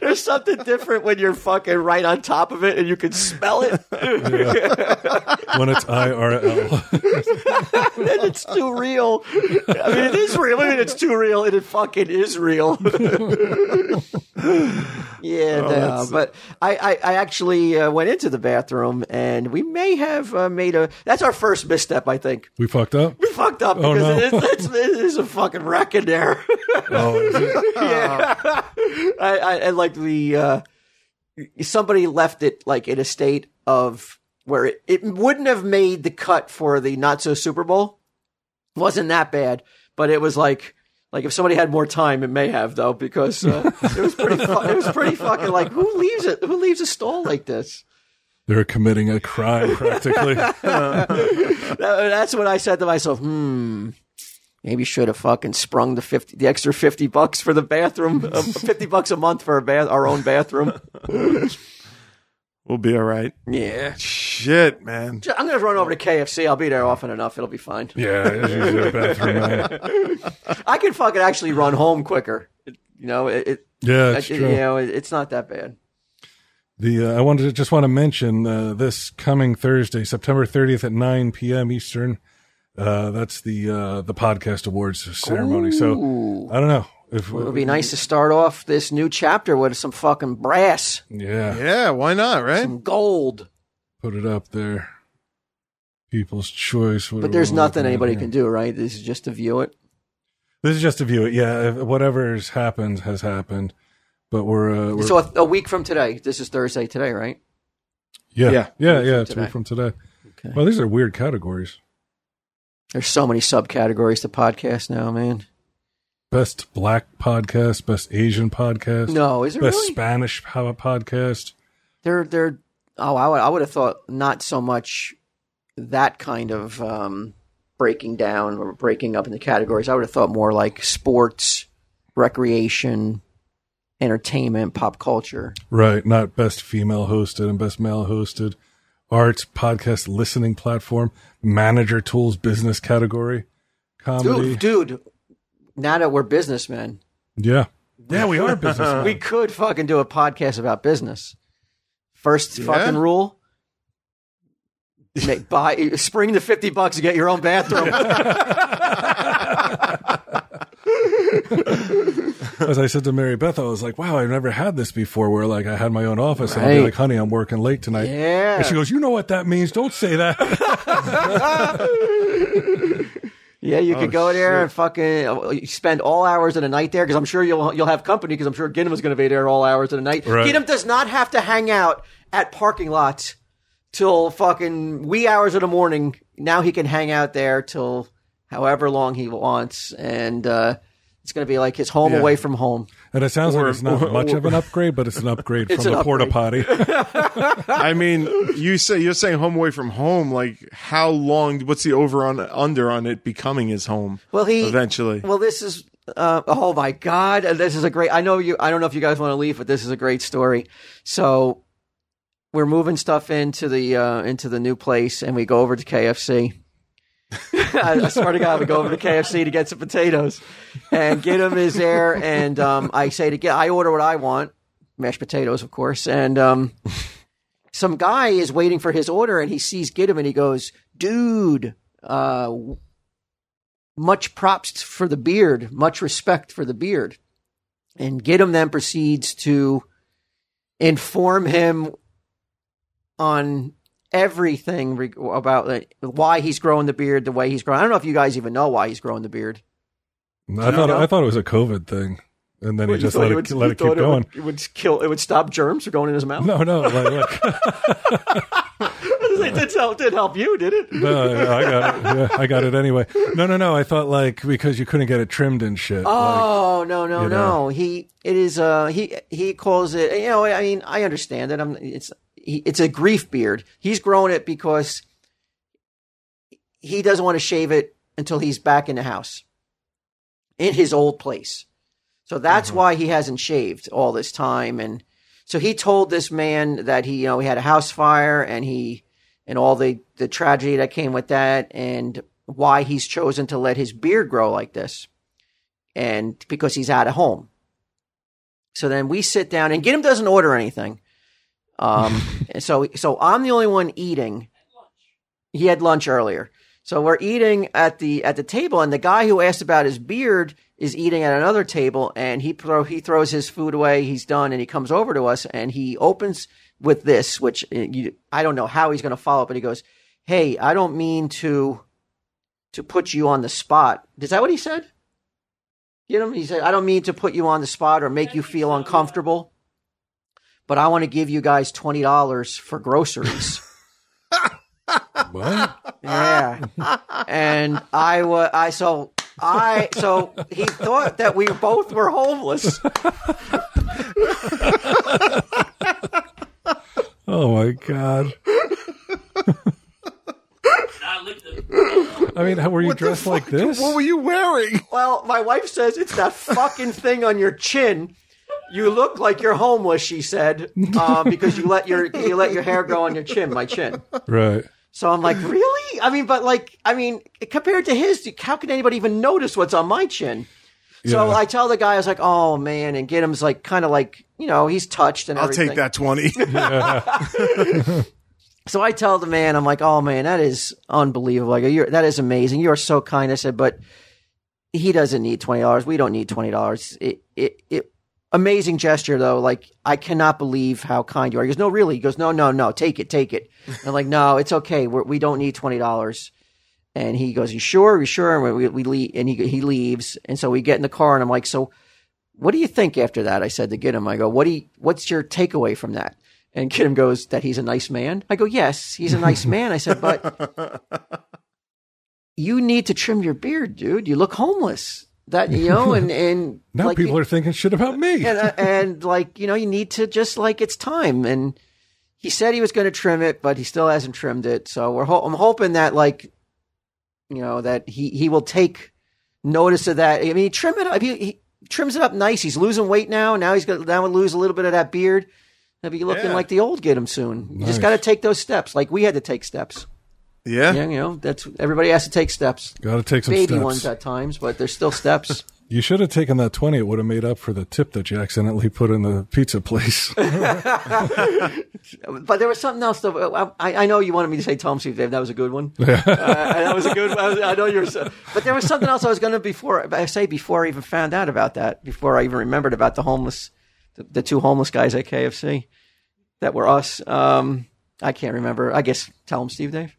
There's something different when you're fucking right on top of it and you can smell it. Yeah. When it's I R L. Then it's too real. I mean, it is real. I mean, it's too real and it fucking is real. Yeah, oh, no, but I, I, I actually uh, went into the bathroom, and we may have uh, made a – that's our first misstep, I think. We fucked up? We fucked up oh, because no. it, it's, it's, it is a fucking wreck in there. Oh, is it? Yeah. I, I, and, like, the uh, – somebody left it, like, in a state of where it, it wouldn't have made the cut for the not-so-Super Bowl. It wasn't that bad, but it was, like – Like if somebody had more time, it may have though, because uh, it was pretty. Fu- it was pretty fucking like who leaves it? Who leaves a stall like this? They're committing a crime practically. That's when I said to myself, "Hmm, maybe should have fucking sprung the fifty, the extra fifty bucks for the bathroom, uh, fifty bucks a month for a bath, our own bathroom." We'll be all right. Yeah. Shit, man. I'm going to run over to K F C. I'll be there often enough. It'll be fine. Yeah. It's usually a bathroom, man. I can fucking actually run home quicker. It, you know, it, it yeah, it's I, true. You know, it, it's not that bad. The uh, I wanted to just want to mention uh, this coming Thursday, September thirtieth at nine p.m. Eastern. Uh, that's the uh, the podcast awards ceremony. Ooh. So I don't know. If, well, it would be nice to start off this new chapter with some fucking brass. Yeah. Yeah, why not, right? Some gold. Put it up there. People's choice. But there's nothing anybody can do, right? This is just to view it? This is just to view it, yeah. Whatever's happened has happened. But we're... Uh, we're so a, a week from today. This is Thursday today, right? Yeah. Yeah, yeah, yeah it's a week from today. Okay. Well, these are weird categories. There's so many subcategories to podcasts now, man. Best black podcast, best Asian podcast. No, is it best really? Spanish podcast? They're they're oh, I would I would have thought not so much that kind of um, breaking down or breaking up into categories. I would have thought more like sports, recreation, entertainment, pop culture. Right, not best female hosted and best male hosted, arts, podcast listening platform, manager tools, business category, comedy, dude. dude. Now that we're businessmen. Yeah. Yeah, we are businessmen. We could fucking do a podcast about business. First yeah. fucking rule. Make, buy, spring the fifty bucks to get your own bathroom. As I said to Mary Beth, I was like, wow, I've never had this before where like I had my own office right. and I'd be like, honey, I'm working late tonight. Yeah. And she goes, you know what that means. Don't say that. Yeah, you oh, could go there shit. and fucking spend all hours of the night there because I'm sure you'll you'll have company because I'm sure Ginnam is going to be there all hours of the night. Right. Ginnam does not have to hang out at parking lots till fucking wee hours of the morning. Now he can hang out there till however long he wants, and uh, it's going to be like his home yeah. away from home. And it sounds or, like it's not or, much or, of an upgrade, but it's an upgrade it's from the porta potty. I mean, you say you're saying home away from home. Like, how long? What's the over on under on it becoming his home? Well, he eventually. Well, this is. Uh, oh my God, this is a great. I know you. I don't know if you guys want to leave, but this is a great story. So, we're moving stuff into the uh, into the new place, and we go over to K F C. I, I swear to God, we go over to K F C to get some potatoes, and Ginnam is there, and um, I say to get, I order what I want, mashed potatoes, of course, and um, some guy is waiting for his order, and he sees Ginnam, and he goes, "Dude, uh, much props for the beard, much respect for the beard," and Ginnam then proceeds to inform him on. Everything re- about like, why he's growing the beard the way he's growing. I don't know if you guys even know why he's growing the beard. I thought I thought it was a COVID thing, and then well, he just let it, would, let it keep it going. Would, it would kill. It would stop germs from going in his mouth. No, no. Like, like. It did help, did help you, did it? No, yeah, I got it. Yeah, I got it anyway. No, no, no. I thought like because you couldn't get it trimmed and shit. Oh like, no, no, no. Know. He it is. Uh, he he calls it. You know, I mean, I understand it. I'm. It's he, it's a grief beard. He's grown it because he doesn't want to shave it until he's back in the house, in his old place. So that's mm-hmm. why he hasn't shaved all this time. And so he told this man that he, you know, he had a house fire and he. And all the, the tragedy that came with that and why he's chosen to let his beard grow like this. And because he's out of home. So then we sit down and Gidim doesn't order anything. Um, and so, so I'm the only one eating. He had lunch earlier. So we're eating at the, at the table and the guy who asked about his beard is eating at another table and he throw, he throws his food away. He's done. And he comes over to us and he opens with this, which you, I don't know how he's going to follow up, but he goes, "Hey, I don't mean to to put you on the spot." Is that what he said? You know, he said, "I don't mean to put you on the spot or make you feel uncomfortable, but I want to give you guys twenty dollars for groceries." What? Yeah, and I was I so I so he thought that we both were homeless. Oh my God! I mean, how were you what dressed like this? What were you wearing? Well, my wife says it's that fucking thing on your chin. You look like you're homeless, she said, uh, because you let your you let your hair grow on your chin, my chin. Right. So I'm like, really? I mean, but like, I mean, compared to his, how can anybody even notice what's on my chin? So yeah. I tell the guy, I was like, "Oh man," and Gidim's like, kind of like, you know, he's touched and I'll everything. Take that twenty. Yeah. So I tell the man, I'm like, "Oh man, that is unbelievable. Like, you're, that is amazing. You are so kind." I said, "But he doesn't need twenty dollars. We don't need twenty dollars. It, it, it, amazing gesture though. Like, I cannot believe how kind you are." He goes, "No, really?" He goes, "No, no, no. Take it, take it." And I'm like, "No, it's okay. We're, we don't need twenty dollars." And he goes, "You sure? Are you sure?" And we, we leave, and he he leaves. And so we get in the car, and I'm like, "So, what do you think after that?" I said to Gidim, I go, "What do you, what's your takeaway from that?" And Gidim goes, "That he's a nice man." I go, "Yes, he's a nice man." I said, "But you need to trim your beard, dude. You look homeless. That you know, and and now like, people you, are thinking shit about me. and, uh, and like you know, you need to just like it's time." And he said he was going to trim it, but he still hasn't trimmed it. So we're ho- I'm hoping that like. You know, that he, he will take notice of that. I mean, he, trim it up. He, he trims it up nice. He's losing weight now. Now he's going to lose a little bit of that beard. He'll be looking yeah. like the old Gidim soon. Nice. You just got to take those steps. Like we had to take steps. Yeah. yeah you know, that's everybody has to take steps. Got to take some Baby steps. Baby ones at times, but there's still steps. You should have taken that twenty. It would have made up for the tip that you accidentally put in the pizza place. But there was something else. Though. I, I know you wanted me to say Tom Steve Dave. That was a good one. Yeah. Uh, that was a good one. I know you're. But there was something else I was going to before I say before I even found out about that. Before I even remembered about the homeless, the, the two homeless guys at K F C that were us. Um, I can't remember. I guess tell them Steve Dave.